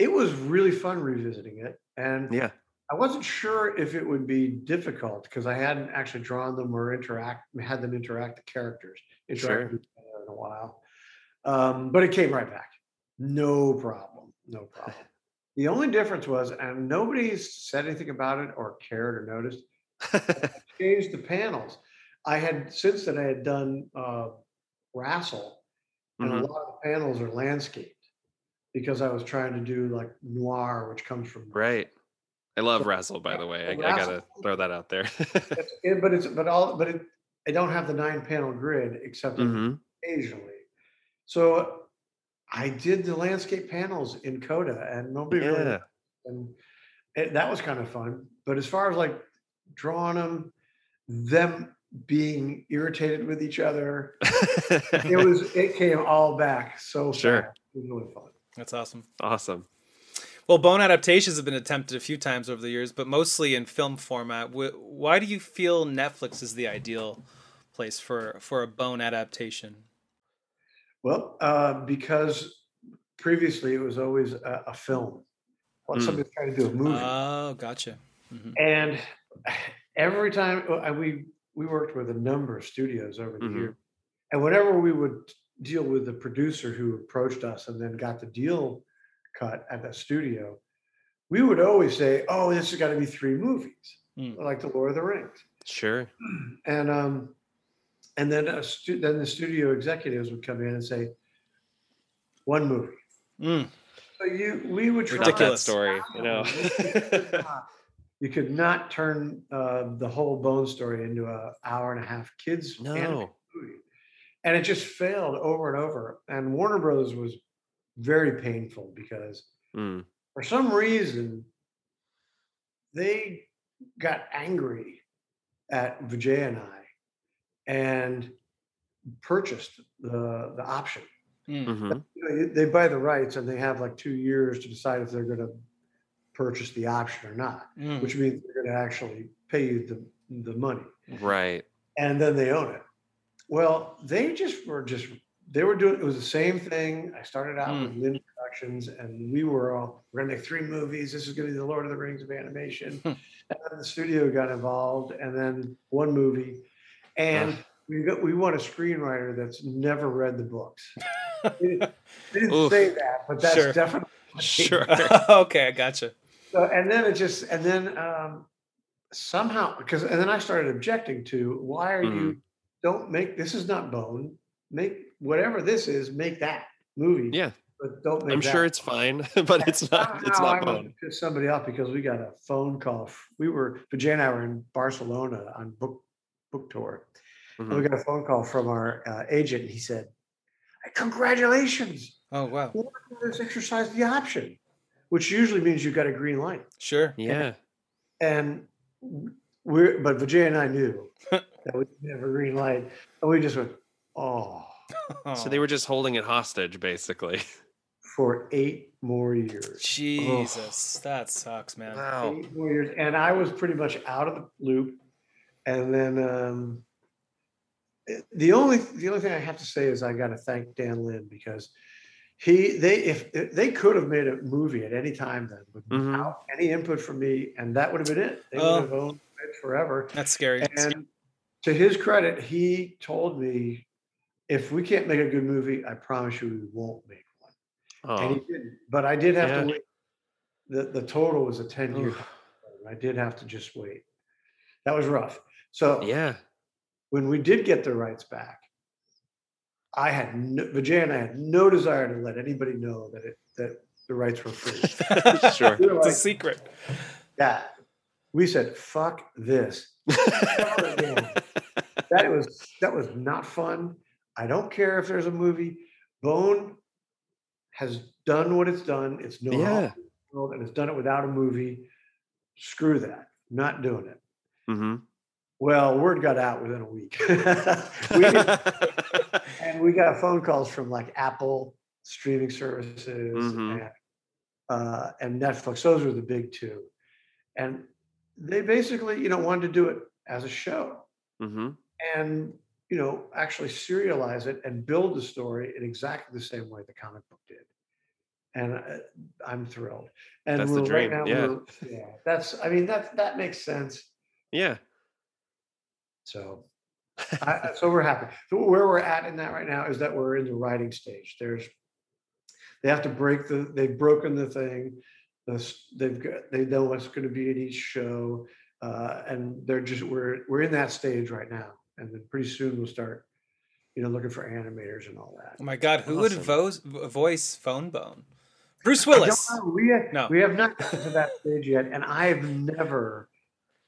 It was really fun revisiting it. And yeah. I wasn't sure if it would be difficult because I hadn't actually drawn them or had them interact the characters in a while. But it came right back. No problem. The only difference was, and nobody said anything about it or cared or noticed, I changed the panels. Since then I had done Rassel, and a lot of the panels are landscaped. because I was trying to do like noir, which comes from right. I love Razzle, by the way. I gotta throw that out there. But I don't have the 9-panel grid except occasionally. So I did the landscape panels in Coda, and nobody really, and that was kind of fun. But as far as like drawing them being irritated with each other, it came all back. So sure, it was really fun. That's awesome. Awesome. Well, Bone adaptations have been attempted a few times over the years, but mostly in film format. Why do you feel Netflix is the ideal place for a Bone adaptation? Well, because previously it was always a film. Somebody's trying to do a movie. Oh, gotcha. Mm-hmm. And every time we worked with a number of studios over the years, and whenever we would deal with the producer who approached us and then got the deal cut at that studio, we would always say, "Oh, this has got to be 3 movies, like the Lord of the Rings." Sure. And then the studio executives would come in and say, "1 movie." Mm. So we would try. Ridiculous story, you know. You could not turn the whole Bone story into an 1.5-hour kids movie, and it just failed over and over. And Warner Brothers was very painful because for some reason they got angry at Vijay and I and purchased the option. Mm-hmm. They buy the rights and they have like 2 years to decide if they're going to purchase the option or not, which means they're going to actually pay you the money. Right. And then they own it. Well, they were doing, it was the same thing. I started out with Lynn Productions, and we were all, we're going to make 3 movies. This is going to be the Lord of the Rings of animation. And then the studio got involved, and then 1 movie. And we want a screenwriter that's never read the books. They didn't say that, but that's definitely. Sure. Okay, I gotcha. So, and then somehow, because I started objecting to, why are you, don't make, this is not Bone. Make whatever this is, make that movie. Yeah. But don't make I'm that. Sure it's fine, but it's not Bone. I pissed somebody off because we got a phone call. Vijay and I were in Barcelona on book tour. Mm-hmm. And we got a phone call from our agent, and he said, "Congratulations. Oh, wow. Warner's exercised the option," which usually means you've got a green light. Sure. Yeah. But Vijay and I knew that we didn't have a green light, and we just went, "Oh." So they were just holding it hostage, basically. For 8 more years. Jesus, that sucks, man. Wow. 8 more years. And I was pretty much out of the loop. And then the only thing I have to say is I got to thank Dan Lin, because if they could have made a movie at any time then without any input from me, and that would have been it. They would have owned it forever. That's scary. And to his credit, he told me, "If we can't make a good movie, I promise you we won't make one." Oh. And he didn't. But I did have to wait. The total was a 10-year time. I did have to just wait. That was rough. So when we did get the rights back, Vijay and I had no desire to let anybody know that the rights were free. Sure. We were like, it's a secret. Yeah. We said, "Fuck this." That was not fun. I don't care if there's a movie. Bone has done what it's done. It's no longer in the world, and it's done it without a movie. Screw that. Not doing it. Mm-hmm. Well, word got out within a week. And we got phone calls from like Apple streaming services and Netflix. Those were the big 2. And they basically, wanted to do it as a show. Mm-hmm. And actually serialize it and build the story in exactly the same way the comic book did, and I'm thrilled. And that's the dream. Right now, that makes sense. Yeah. So, so we're happy. So where we're at in that right now is that we're in the writing stage. They've broken the thing. They know what's going to be in each show, and we're in that stage right now. And then pretty soon we'll start, looking for animators and all that. Oh my God, who would voice Phone Bone? Bruce Willis. We have not gotten to that stage yet, and I've never.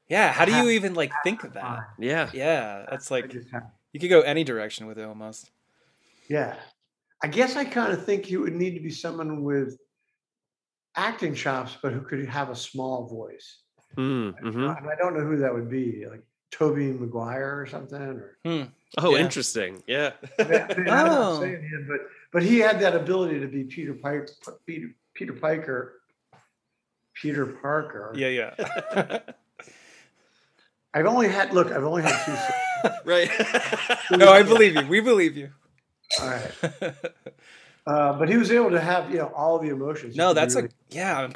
Yeah, how do you even like think of that? Yeah, yeah, that's like you could go any direction with it almost. Yeah, I guess I kind of think you would need to be someone with acting chops, but who could have a small voice. Mm-hmm. And I don't know who that would be, like Toby Maguire or something. Or interesting. Yeah, I'm not saying him, but he had that ability to be Peter Parker. Yeah, yeah. I've only had two. Right. No, I believe you. We believe you. All right. But he was able to have, all the emotions. No, that's really...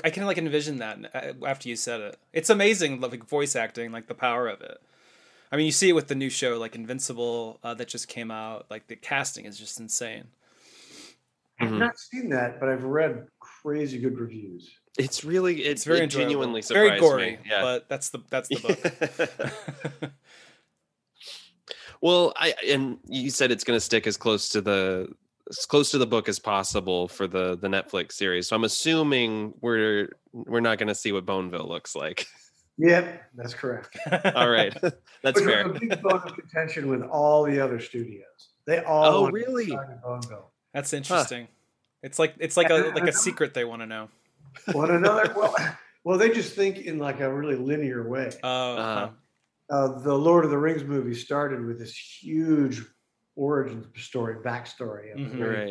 I can envision that after you said it. It's amazing, voice acting, the power of it. I mean, you see it with the new show, Invincible, that just came out. The casting is just insane. I've not seen that, but I've read crazy good reviews. It's really, it's very it genuinely surprised very gory, me. Yeah. But that's the book. Well, and you said it's going to stick as close to the book as possible for the Netflix series. So I'm assuming we're not going to see what Boneville looks like. Yep, that's correct. All right, that's fair. There's a big bone of contention with all the other studios. They all want really to start in Boneville. That's interesting. Huh. It's like a secret they want to know. One another. Well, they just think in a really linear way. The Lord of the Rings movie started with this huge origin story, backstory,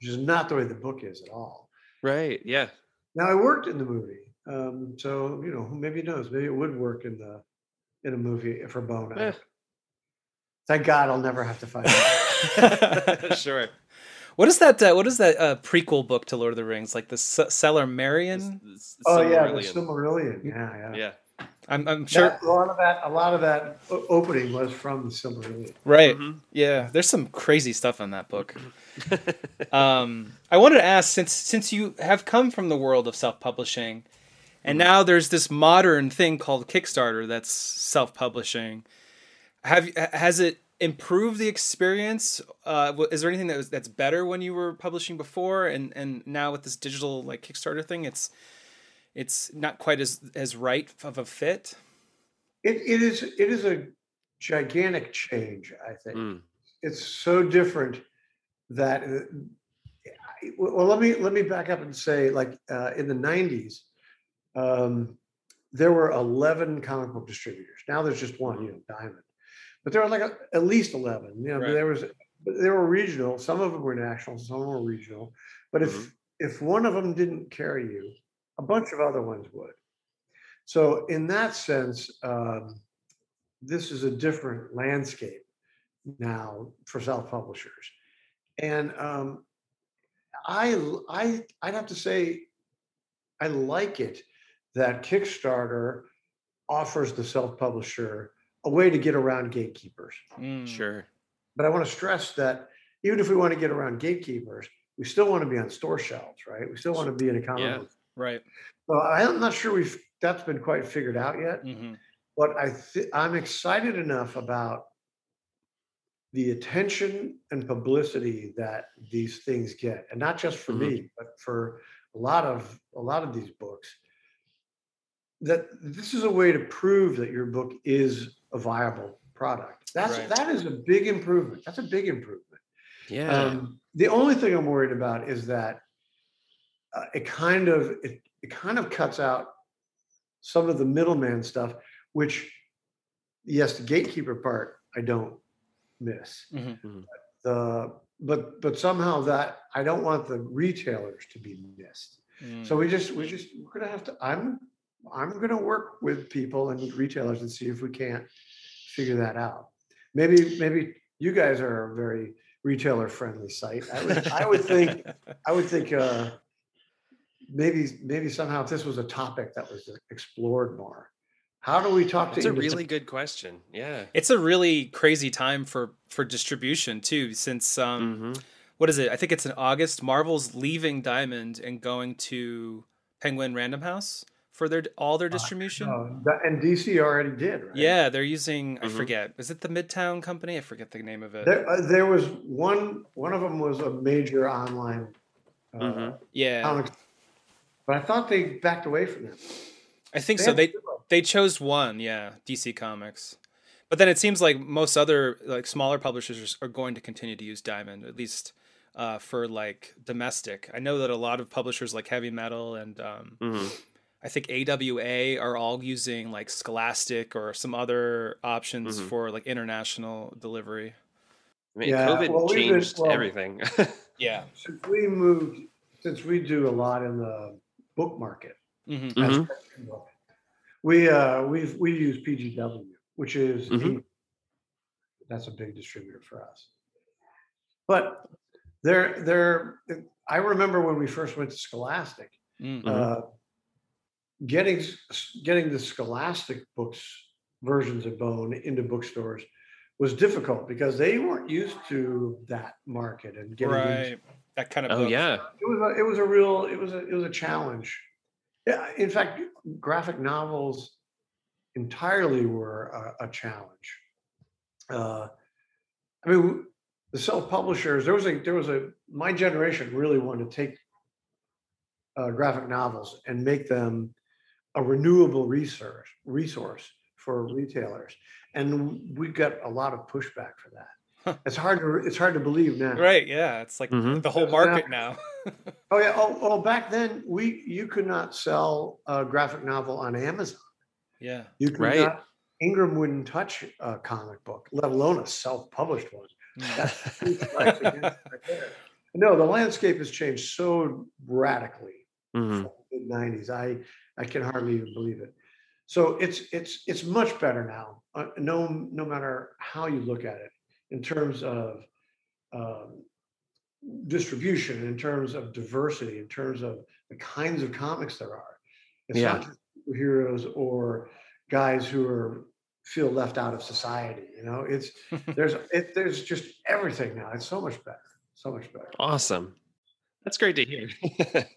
which is not the way the book is at all. Right. Yeah. Now I worked in the movie, so maybe it knows. Maybe it would work in a movie for Bone. Yeah. Thank God I'll never have to find out. Sure. What is that prequel book to Lord of the Rings? Like the Silmarillion? The Silmarillion. Yeah. I'm sure a lot of that opening was from the Silmarillion. Right. Mm-hmm. Yeah. There's some crazy stuff in that book. I wanted to ask, since you have come from the world of self-publishing, and now there's this modern thing called Kickstarter that's self-publishing. Has it improve the experience? Is there anything that's better when you were publishing before, and now with this digital Kickstarter thing, it's not quite as right of a fit? It is a gigantic change, I think. It's so different that. Well, let me back up and say, in the 90s, there were 11 comic book distributors. Now there's just one, Diamond. But there were at least 11. Right. They were regional. Some of them were national, some were regional. But if one of them didn't carry you, a bunch of other ones would. So in that sense, this is a different landscape now for self-publishers. And I'd have to say I like it that Kickstarter offers the self-publisher a way to get around gatekeepers. Sure. But I want to stress that even if we want to get around gatekeepers, we still want to be on store shelves, right? We still want to be in a comic book. Right. So I'm not sure that's been quite figured out yet, but I'm excited enough about the attention and publicity that these things get, and not just for me, but for a lot of these books, that this is a way to prove that your book is a viable product. That is a big improvement. That's a big improvement. Yeah. The only thing I'm worried about is that it kind of cuts out some of the middleman stuff, which, yes, the gatekeeper part I don't miss. Mm-hmm. But somehow that I don't want the retailers to be missed. So we're gonna have to. I'm going to work with people and retailers and see if we can't figure that out. Maybe you guys are a very retailer-friendly site. I would think maybe somehow if this was a topic that was explored more, how do we talk to? That's a really good question. Yeah, it's a really crazy time for distribution too. Since what is it? I think it's in August. Marvel's leaving Diamond and going to Penguin Random House for all their distribution. And DC already did, right? Yeah, they're using, I forget, is it the Midtown company? I forget the name of it. There was one of them was a major online comic But I thought they backed away from them. I think so. They chose one, yeah, DC Comics. But then it seems like most other like smaller publishers are going to continue to use Diamond, at least for like domestic. I know that a lot of publishers like Heavy Metal and I think AWA are all using like Scholastic or some other options for like international delivery. I mean, COVID changed everything. Yeah. Since we do a lot in the book market, we use PGW, which is that's a big distributor for us. But I remember when we first went to Scholastic, getting the Scholastic books versions of Bone into bookstores was difficult because they weren't used to that market and getting that kind of book. It was a challenge. Yeah, in fact, graphic novels entirely were a challenge. I mean, the self-publishers. My generation really wanted to take graphic novels and make them a renewable resource for retailers, and we got a lot of pushback for that. It's hard to believe now. Right? Yeah, it's like the whole market now. Oh yeah. Oh, back then you could not sell a graphic novel on Amazon. Yeah. You could not. Ingram wouldn't touch a comic book, let alone a self-published one. Right there. No, the landscape has changed so radically from the mid-90s. I can hardly even believe it. So it's much better now. No matter how you look at it. In terms of distribution, in terms of diversity, in terms of the kinds of comics there are. It's not just superheroes or guys who feel left out of society. You know, there's just everything now. It's so much better. So much better. Awesome. That's great to hear.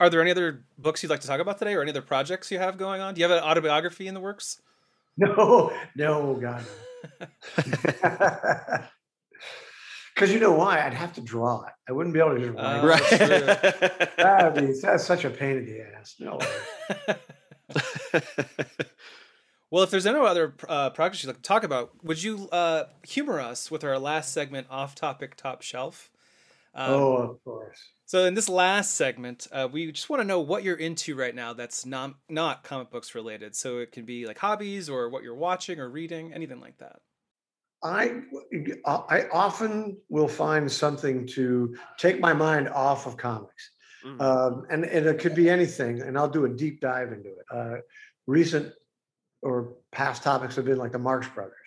Are there any other books you'd like to talk about today or any other projects you have going on? Do you have an autobiography in the works? No, God. Because you know why? I'd have to draw it. I wouldn't be able to just write it. That's such a pain in the ass. No way. Well, if there's any other projects you'd like to talk about, would you humor us with our last segment, Off Topic Top Shelf? Of course. So in this last segment, we just want to know what you're into right now that's not comic books related. So it can be like hobbies or what you're watching or reading, anything like that. I often will find something to take my mind off of comics. And it could be anything, and I'll do a deep dive into it. Recent or past topics have been like the Marx Brothers.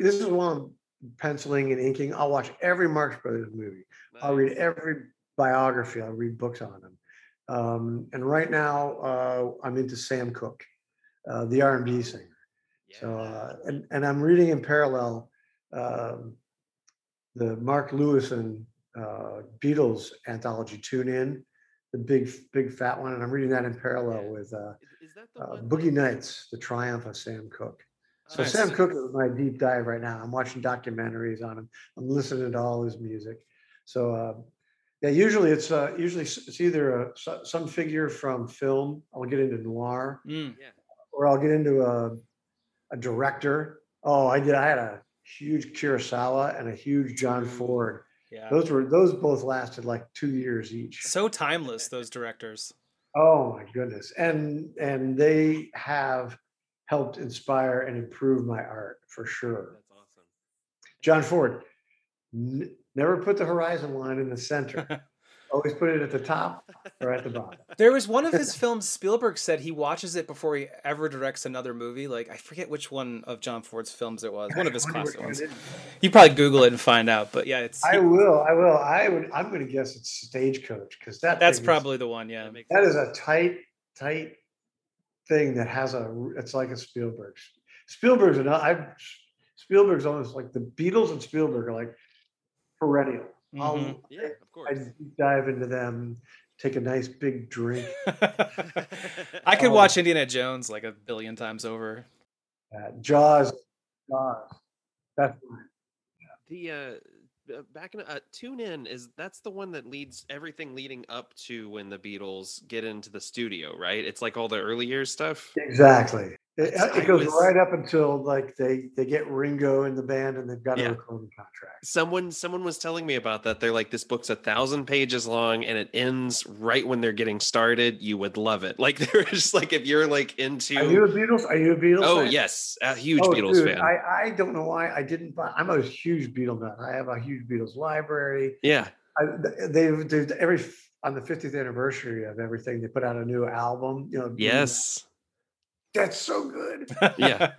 This is one I'm penciling and inking. I'll watch every Marx Brothers movie. Nice. I'll read every biography. I'll read books on them. And right now I'm into Sam Cooke, the R&B singer. So, and I'm reading in parallel the Mark Lewis and Beatles anthology, Tune In, the big fat one. And I'm reading that in parallel with Boogie Nights, The Triumph of Sam Cooke. So nice. Sam Cooke is my deep dive right now. I'm watching documentaries on him. I'm listening to all his music. So usually it's either some figure from film. I'll get into noir or I'll get into a director. Oh, I had a huge Kurosawa and a huge John Ford. Yeah. Those both lasted like 2 years each. So timeless, those directors. Oh my goodness. And they have helped inspire and improve my art for sure. That's awesome. John Ford never put the horizon line in the center. Always put it at the top or at the bottom. There was one of his films, Spielberg said he watches it before he ever directs another movie. Like, I forget which one of John Ford's films it was. One of his classic ones. You probably Google it and find out. But yeah, it's... I will. I'm going to guess it's Stagecoach. Because that's probably the one, yeah. That is a tight thing that has it's like a Spielberg. Spielberg's almost like the Beatles and Spielberg are like perennial. Of course. I dive into them, take a nice big drink. I could watch Indiana Jones like 1 billion times over. Jaws. That's mine. Yeah. The back in Tune In is that's the one that leads everything leading up to when the Beatles get into the studio, right? It's like all the early years stuff. Exactly. It goes right up until like they get Ringo in the band and they've got a recording contract. Someone was telling me about that. They're like, this book's 1,000 pages long and it ends right when they're getting started. You would love it. Like they're just like, if you're like into. Are you a Beatles? Oh fan? Yes, a huge Beatles fan. I don't know why I didn't buy. I'm a huge Beatles nut. I have a huge Beatles library. Yeah, they've every on the 50th anniversary of everything they put out a new album. You know. Yes. That's so good. Yeah.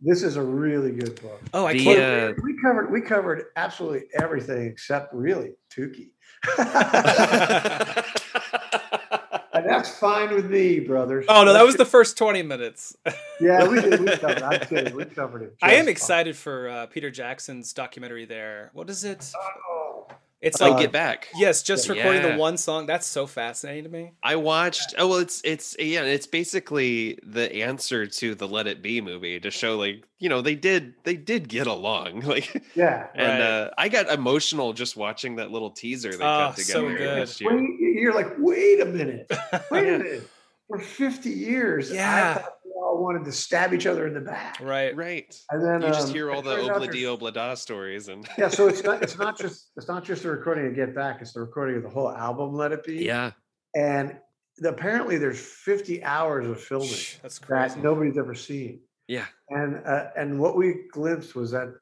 This is a really good book. Oh, I can't. We covered absolutely everything except really Tukey. And that's fine with me, brothers. Oh no, that was the first 20 minutes. Yeah, we did. We covered it. I am excited for Peter Jackson's documentary. There, what is it? Oh. It's like Get Back. Yes, just recording the one song. That's so fascinating to me. I watched. Oh well, it's basically the answer to the Let It Be movie to show like they did get along and right. I got emotional just watching that little teaser they cut together. So good. You're like, wait a minute, for 50 years, I thought we all wanted to stab each other in the back. Right. And then you just hear all the obla-dee, obla-da stories, and so it's not just the recording of Get Back; it's the recording of the whole album, Let It Be. Yeah. And apparently, there's 50 hours of filming that's crazy. That nobody's ever seen. Yeah. And what we glimpsed was that,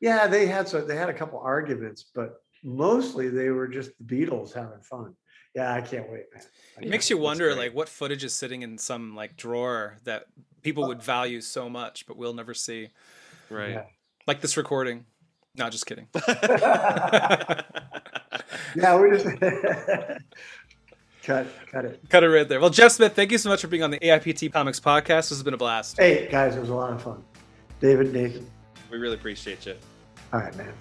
they had a couple arguments, but mostly they were just the Beatles having fun. Yeah, I can't wait, man. It makes you wonder, like, what footage is sitting in some, like, drawer that people would value so much, but we'll never see. Right. Yeah. Like this recording. No, just kidding. We're just... Cut it. Cut it right there. Well, Jeff Smith, thank you so much for being on the AIPT Comics Podcast. This has been a blast. Hey, guys, it was a lot of fun. David, Nathan. We really appreciate you. All right, man.